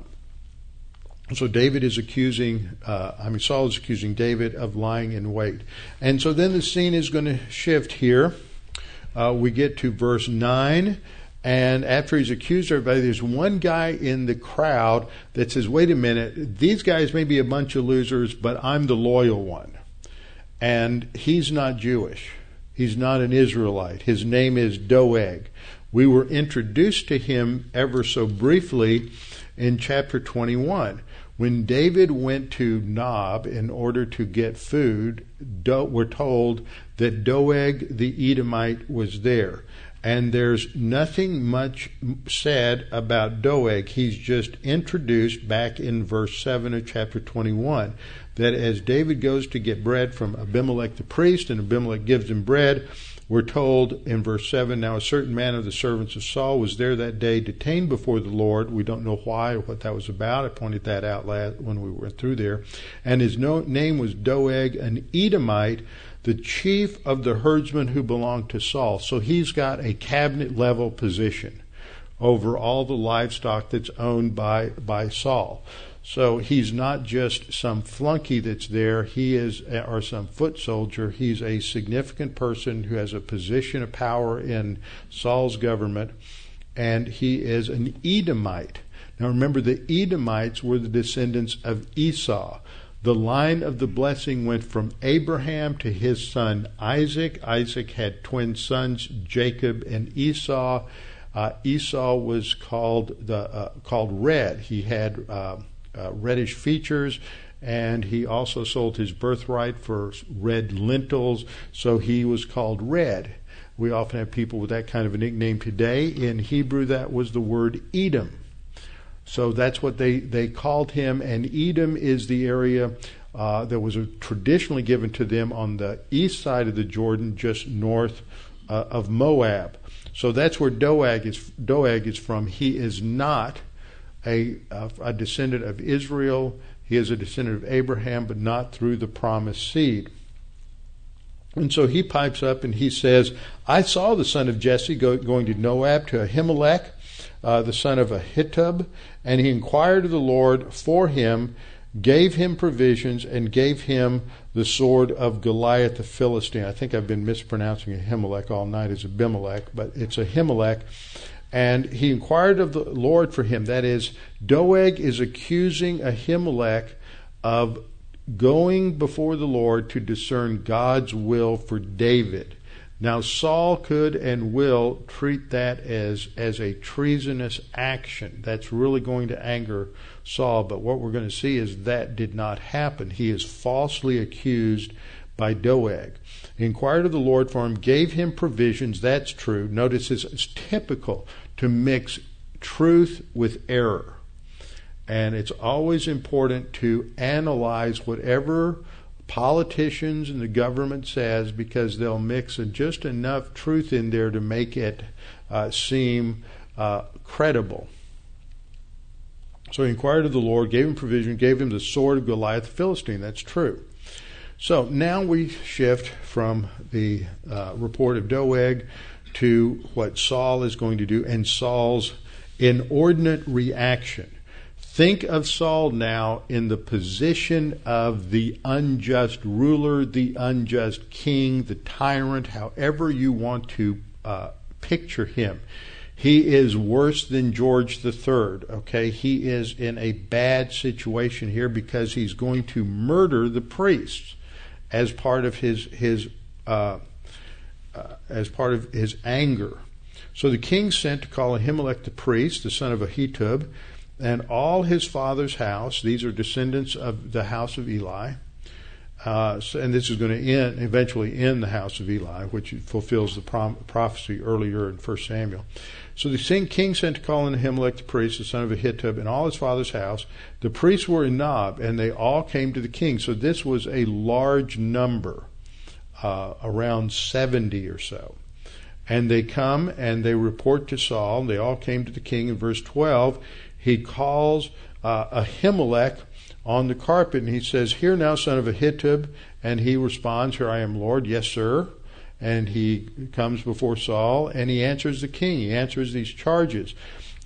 So David is accusing, uh, I mean, Saul is accusing David of lying in wait. And so then the scene is going to shift here. Uh, we get to verse nine. And after he's accused everybody, there's one guy in the crowd that says, wait a minute, these guys may be a bunch of losers, but I'm the loyal one. And he's not Jewish. He's not an Israelite. His name is Doeg. We were introduced to him ever so briefly in chapter twenty-one. When David went to Nob in order to get food, Do- we're told that Doeg the Edomite was there. And there's nothing much said about Doeg. He's just introduced back in verse seven of chapter twenty-one, that as David goes to get bread from Abimelech the priest, and Abimelech gives him bread, we're told in verse seven, now a certain man of the servants of Saul was there that day, detained before the Lord. We don't know why or what that was about. I pointed that out last when we went through there. And his no, name was Doeg, an Edomite, the chief of the herdsmen who belonged to Saul. So he's got a cabinet-level position over all the livestock that's owned by, by Saul. So he's not just some flunky that's there. He is, or some foot soldier. He's a significant person who has a position of power in Saul's government, and he is an Edomite. Now remember, the Edomites were the descendants of Esau. The line of the blessing went from Abraham to his son Isaac. Isaac had twin sons, Jacob and Esau. Uh, Esau was called the uh, called Red. He had Uh, Uh, reddish features, and he also sold his birthright for red lentils, so he was called Red. We often have people with that kind of a nickname today. In Hebrew, that was the word Edom. So that's what they, they called him, and Edom is the area uh, that was traditionally given to them on the east side of the Jordan, just north uh, of Moab. So that's where Doeg is, Doeg is from. He is not A, a descendant of Israel. He is a descendant of Abraham, but not through the promised seed. And so he pipes up and he says, I saw the son of Jesse go, going to Moab to Ahimelech, uh, the son of Ahitub, and he inquired of the Lord for him, gave him provisions, and gave him the sword of Goliath the Philistine. I think I've been mispronouncing Ahimelech all night as Abimelech, but it's Ahimelech. And he inquired of the Lord for him. That is, Doeg is accusing Ahimelech of going before the Lord to discern God's will for David. Now, Saul could and will treat that as, as a treasonous action. That's really going to anger Saul. But what we're going to see is that did not happen. He is falsely accused by Doeg. He inquired of the Lord for him, gave him provisions. That's true. Notice it's, it's typical to mix truth with error. And it's always important to analyze whatever politicians and the government says, because they'll mix just enough truth in there to make it uh, seem uh, credible. So he inquired of the Lord, gave him provision, gave him the sword of Goliath the Philistine. That's true. So now we shift from the uh, report of Doeg to what Saul is going to do and Saul's inordinate reaction. Think of Saul now in the position of the unjust ruler, the unjust king, the tyrant, however you want to uh, picture him. He is worse than George the third, okay? He is in a bad situation here because he's going to murder the priests as part of his his uh, uh, as part of his anger. So the king sent to call Ahimelech the priest, the son of Ahitub, and all his father's house. These are descendants of the house of Eli. Uh, so, and this is going to end, eventually end the house of Eli, which fulfills the prom- prophecy earlier in First Samuel. So the king sent to call in Ahimelech the priest, the son of Ahitub, and all his father's house. The priests were in Nob, and they all came to the king. So this was a large number, uh, around seventy or so. And they come and they report to Saul. They all came to the king. In verse twelve, he calls uh, Ahimelech on the carpet, and he says, "Hear now, son of Ahitub." And he responds, "Here I am, Lord." "Yes, sir." And he comes before Saul, and he answers the king. He answers these charges.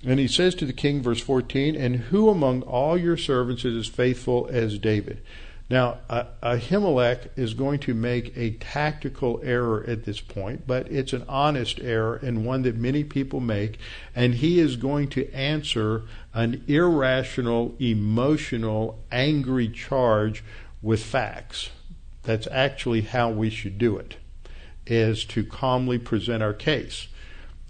And he says to the king, verse fourteen, "And who among all your servants is as faithful as David?" Now, Ahimelech is going to make a tactical error at this point, but it's an honest error and one that many people make, and he is going to answer an irrational, emotional, angry charge with facts. That's actually how we should do it, is to calmly present our case.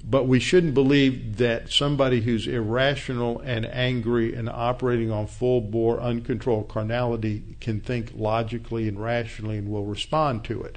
But we shouldn't believe that somebody who's irrational and angry and operating on full-bore, uncontrolled carnality can think logically and rationally and will respond to it.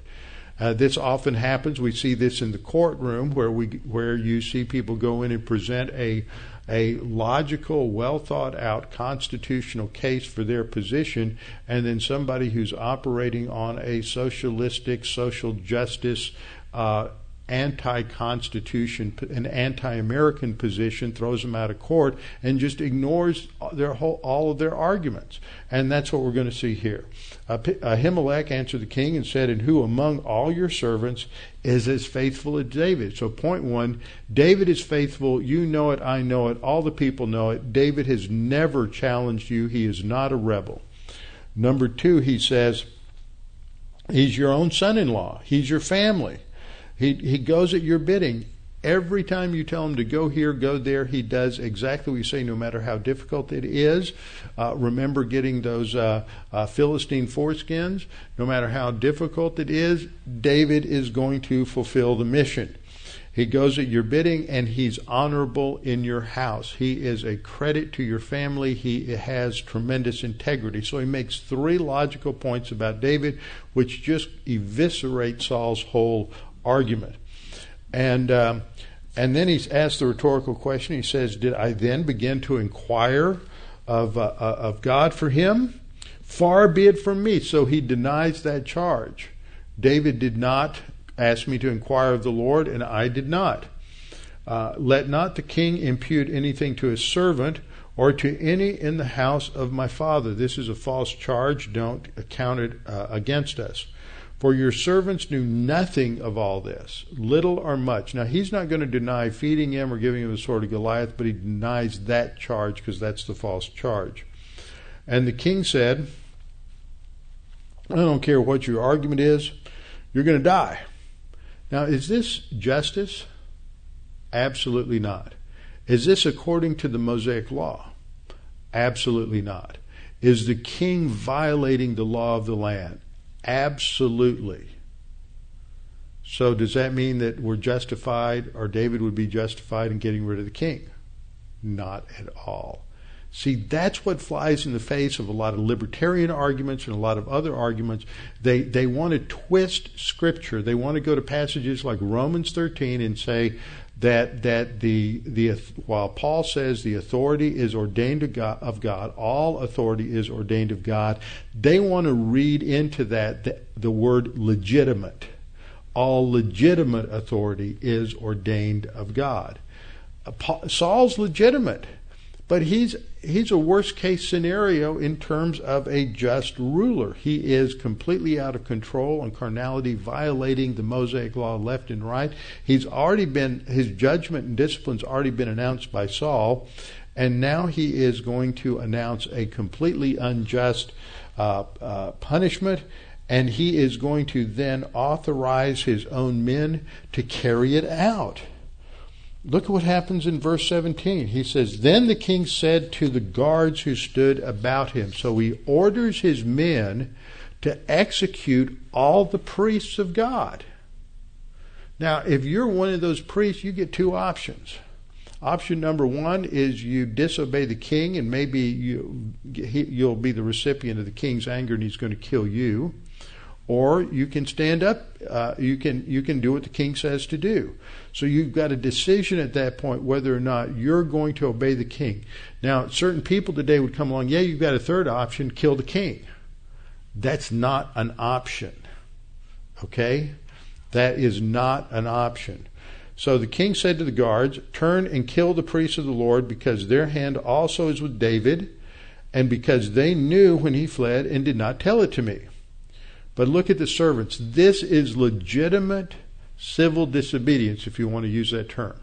Uh, this often happens. We see this in the courtroom where we where you see people go in and present a a logical, well-thought-out constitutional case for their position, and then somebody who's operating on a socialistic, social justice uh anti-constitution, an anti-American position, throws them out of court and just ignores their whole, all of their arguments. And that's what we're going to see here. Ahimelech answered the king and said, "And who among all your servants is as faithful as David?" So point one, David is faithful. You know it. I know it. All the people know it. David has never challenged you. He is not a rebel. Number two, he says, he's your own son-in-law. He's your family. He he goes at your bidding. Every time you tell him to go here, go there, he does exactly what you say, no matter how difficult it is. Uh, remember getting those uh, uh, Philistine foreskins? No matter how difficult it is, David is going to fulfill the mission. He goes at your bidding, and he's honorable in your house. He is a credit to your family. He has tremendous integrity. So he makes three logical points about David, which just eviscerate Saul's whole argument. And um, and then he's asked the rhetorical question. He says, "Did I then begin to inquire of uh, of God for him? Far be it from me." So he denies that charge. David did not ask me to inquire of the Lord, and I did not. Uh, "Let not the king impute anything to his servant or to any in the house of my father." This is a false charge. Don't count it uh, against us. "For your servants knew nothing of all this, little or much." Now, he's not going to deny feeding him or giving him the sword of Goliath, but he denies that charge because that's the false charge. And the king said, "I don't care what your argument is, you're going to die." Now, is this justice? Absolutely not. Is this according to the Mosaic law? Absolutely not. Is the king violating the law of the land? Absolutely. So does that mean that we're justified, or David would be justified in getting rid of the king? Not at all. See, that's what flies in the face of a lot of libertarian arguments and a lot of other arguments. They they want to twist Scripture. They want to go to passages like Romans thirteen and say that that the the while Paul says the authority is ordained of God, of God, all authority is ordained of God, they want to read into that the, the word legitimate. All legitimate authority is ordained of God. Paul, Saul's legitimate, but he's he's a worst case scenario in terms of a just ruler. He is completely out of control on carnality, violating the Mosaic law left and right. He's already been, his judgment and discipline's already been announced by Saul, and now he is going to announce a completely unjust uh, uh, punishment, and he is going to then authorize his own men to carry it out. Look at what happens in verse seventeen. He says, "Then the king said to the guards who stood about him." So he orders his men to execute all the priests of God. Now, if you're one of those priests, you get two options. Option number one is you disobey the king, and maybe you, you'll be the recipient of the king's anger, and he's going to kill you. Or you can stand up, uh, you can you can do what the king says to do. So you've got a decision at that point whether or not you're going to obey the king. Now, certain people today would come along, yeah, you've got a third option, kill the king. That's not an option, okay? That is not an option. So the king said to the guards, "Turn and kill the priests of the Lord, because their hand also is with David, and because they knew when he fled and did not tell it to me." But look at the servants. This is legitimate civil disobedience, if you want to use that term.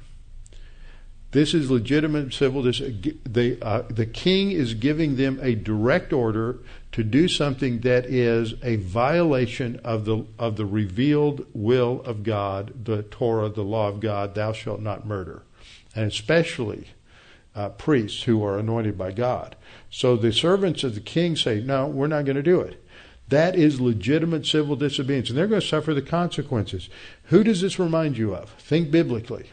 This is legitimate civil disobedience. They, uh, the king is giving them a direct order to do something that is a violation of the of the revealed will of God, the Torah, the law of God, thou shalt not murder, and especially uh, priests who are anointed by God. So the servants of the king say, no, we're not going to do it. That is legitimate civil disobedience, and they're going to suffer the consequences. Who does this remind you of? Think biblically.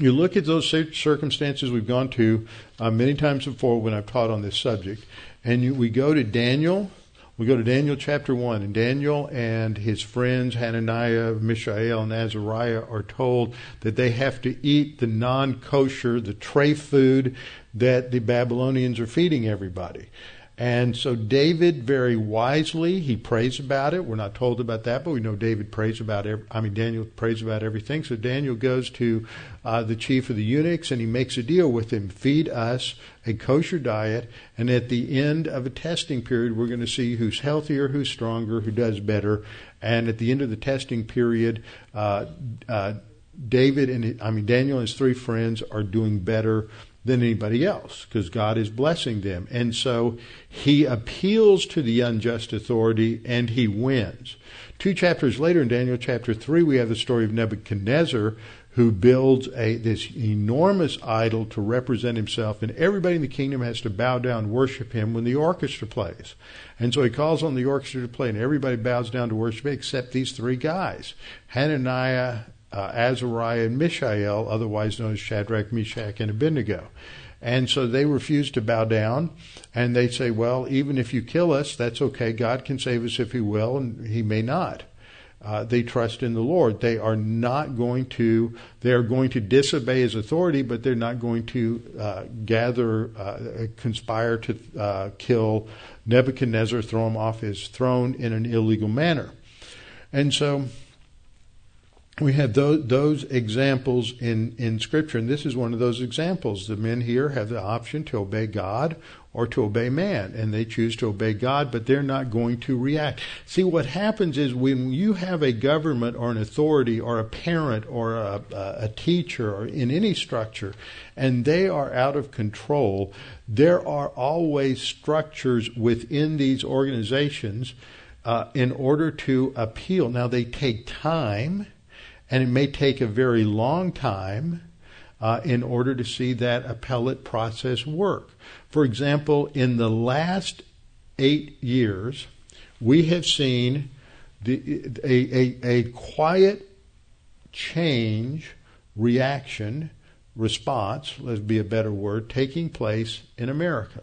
You look at those circumstances we've gone to uh, many times before when I've taught on this subject, and you, we go to Daniel. We go to Daniel chapter one, and Daniel and his friends, Hananiah, Mishael, and Azariah, are told that they have to eat the non-kosher, the tray food that the Babylonians are feeding everybody. And so David, very wisely, he prays about it. We're not told about that, but we know David prays about every, I mean, Daniel prays about everything. So Daniel goes to uh, the chief of the eunuchs, and he makes a deal with him. Feed us a kosher diet, and at the end of a testing period, we're going to see who's healthier, who's stronger, who does better. And at the end of the testing period, uh, uh, David and, I mean, Daniel and his three friends are doing better than anybody else, because God is blessing them. And so he appeals to the unjust authority, and he wins. Two chapters later, in Daniel chapter three, we have the story of Nebuchadnezzar, who builds a this enormous idol to represent himself, and everybody in the kingdom has to bow down and worship him when the orchestra plays. And so he calls on the orchestra to play, and everybody bows down to worship him except these three guys, Hananiah, Uh, Azariah, and Mishael, otherwise known as Shadrach, Meshach, and Abednego. And so they refuse to bow down, and they say, well, even if you kill us, that's okay. God can save us if he will, and he may not. Uh, they trust in the Lord. They are not going to, they are going to disobey his authority, but they're not going to uh, gather, uh, conspire to uh, kill Nebuchadnezzar, throw him off his throne in an illegal manner. And so we have those, those examples in, in Scripture, and this is one of those examples. The men here have the option to obey God or to obey man, and they choose to obey God, but they're not going to react. See, what happens is when you have a government or an authority or a parent or a, a teacher or in any structure, and they are out of control, there are always structures within these organizations uh, in order to appeal. Now, they take time, and it may take a very long time uh, in order to see that appellate process work. For example, in the last eight years, we have seen the, a, a, a quiet change, reaction, response, let's be a better word, taking place in America.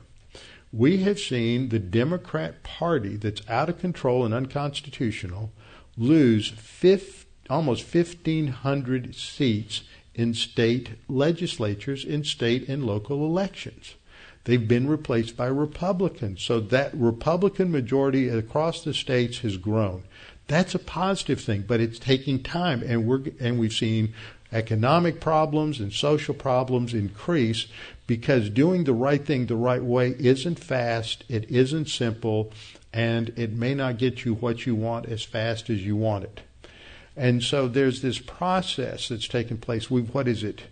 We have seen the Democrat Party, that's out of control and unconstitutional, lose fifty almost fifteen hundred seats in state legislatures, in state and local elections. They've been replaced by Republicans. So that Republican majority across the states has grown. That's a positive thing, but it's taking time. And we're and we've seen economic problems and social problems increase, because doing the right thing the right way isn't fast, it isn't simple, and it may not get you what you want as fast as you want it. And so there's this process that's taken place. We've, what is it?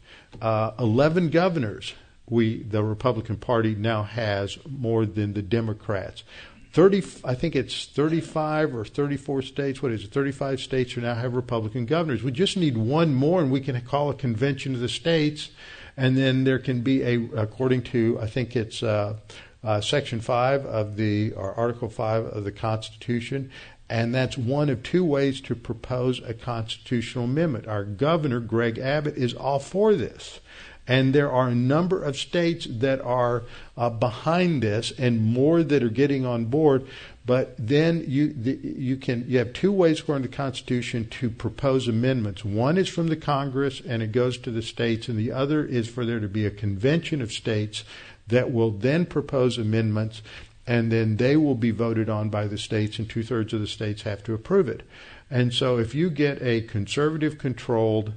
Uh, eleven governors we, the Republican Party now has more than the Democrats. thirty, I think it's thirty-five or thirty-four states. What is it? thirty-five states who now have Republican governors. We just need one more, and we can call a convention of the states, and then there can be a, according to, I think it's uh, uh, Section Five of the, or Article Five of the Constitution. And that's one of two ways to propose a constitutional amendment. Our governor, Greg Abbott, is all for this. And there are a number of states that are uh, behind this, and more that are getting on board. But then you the, you can you have two ways according to the Constitution to propose amendments. One is from the Congress, and it goes to the states, and the other is for there to be a convention of states that will then propose amendments, and then they will be voted on by the states, and two-thirds of the states have to approve it. And so if you get a conservative-controlled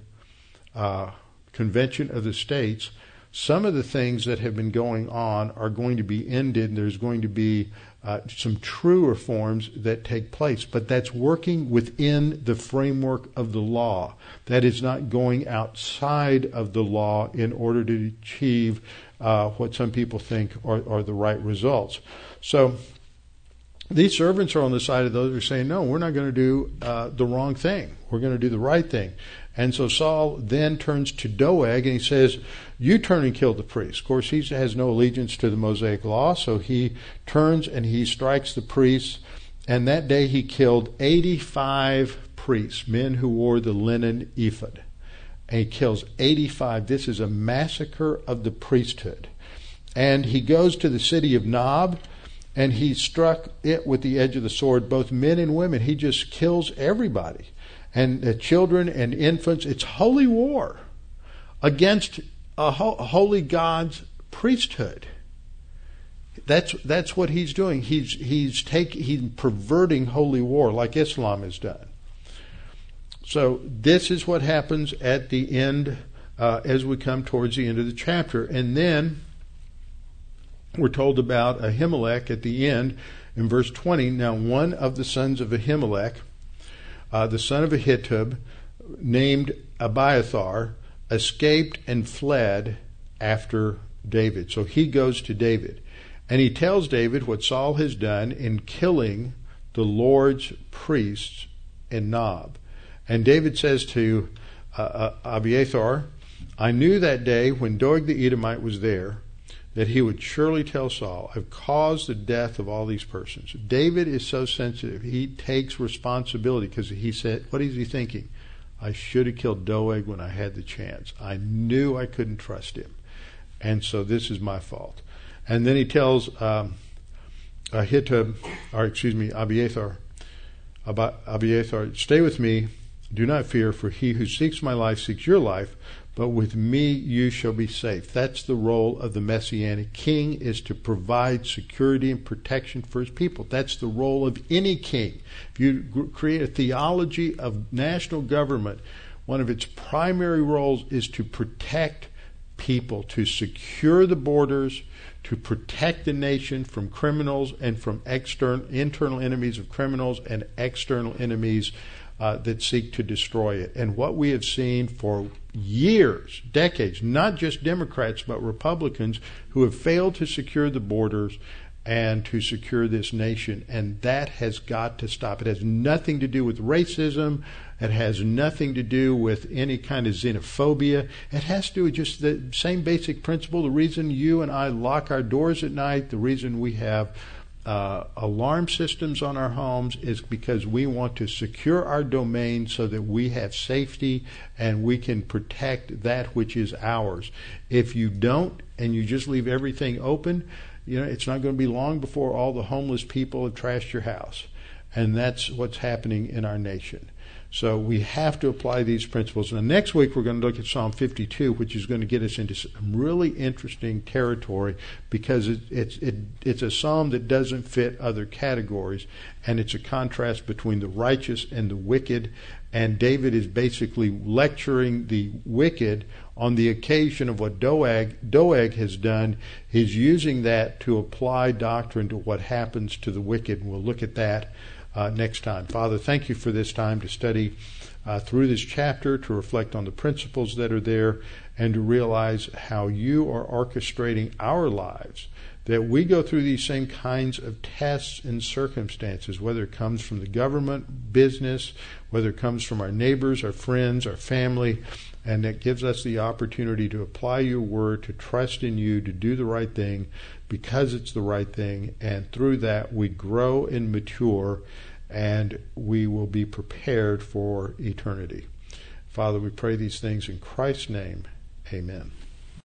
uh Convention of the States, some of the things that have been going on are going to be ended, and there's going to be uh, some true reforms that take place. But that's working within the framework of the law. That is not going outside of the law in order to achieve uh, what some people think are, are the right results. So these servants are on the side of those who are saying, no, we're not going to do uh, the wrong thing. We're going to do the right thing. And so Saul then turns to Doeg, and he says, you turn and kill the priest. Of course, he has no allegiance to the Mosaic law, so he turns and he strikes the priests. And that day he killed eighty-five priests, men who wore the linen ephod. And he kills eighty-five. This is a massacre of the priesthood. And he goes to the city of Nob, and he struck it with the edge of the sword, both men and women. He just kills everybody. And the children and infants. It's holy war against a ho- holy God's priesthood. That's that's what he's doing. He's he's taking he's perverting holy war like Islam has done. So this is what happens at the end uh, as we come towards the end of the chapter, and then we're told about Ahimelech at the end in verse twenty. Now one of the sons of Ahimelech, Uh, the son of Ahitub, named Abiathar, escaped and fled after David. So he goes to David, and he tells David what Saul has done in killing the Lord's priests in Nob. And David says to uh, uh, Abiathar, I knew that day when Doeg the Edomite was there that he would surely tell Saul, I've caused the death of all these persons. David is so sensitive. He takes responsibility because he said, what is he thinking? I should have killed Doeg when I had the chance. I knew I couldn't trust him. And so this is my fault. And then he tells um, Ahitub, or excuse me, Abiathar, Abiathar, stay with me. Do not fear, for he who seeks my life seeks your life. But with me you shall be safe. That's the role of the Messianic king, is to provide security and protection for his people. That's the role of any king. If you create a theology of national government, one of its primary roles is to protect people, to secure the borders, to protect the nation from criminals and from external, internal enemies of criminals and external enemies uh, that seek to destroy it. And what we have seen for years, decades, not just Democrats, but Republicans who have failed to secure the borders and to secure this nation. And that has got to stop. It has nothing to do with racism. It has nothing to do with any kind of xenophobia. It has to do with just the same basic principle. The reason you and I lock our doors at night, the reason we have uh, alarm systems on our homes, is because we want to secure our domain so that we have safety and we can protect that which is ours. If you don't, and you just leave everything open, you know, it's not going to be long before all the homeless people have trashed your house. And that's what's happening in our nation. So we have to apply these principles. Now, next week, we're going to look at Psalm fifty-two, which is going to get us into some really interesting territory, because it, it's it, it's a psalm that doesn't fit other categories, and it's a contrast between the righteous and the wicked. And David is basically lecturing the wicked on the occasion of what Doeg, Doeg has done. He's using that to apply doctrine to what happens to the wicked. And we'll look at that uh, next time. Father, thank you for this time to study uh, through this chapter, to reflect on the principles that are there, and to realize how you are orchestrating our lives, that we go through these same kinds of tests and circumstances, whether it comes from the government, business, whether it comes from our neighbors, our friends, our family, and that gives us the opportunity to apply your word, to trust in you, to do the right thing because it's the right thing, and through that we grow and mature, and we will be prepared for eternity. Father, we pray these things in Christ's name. Amen.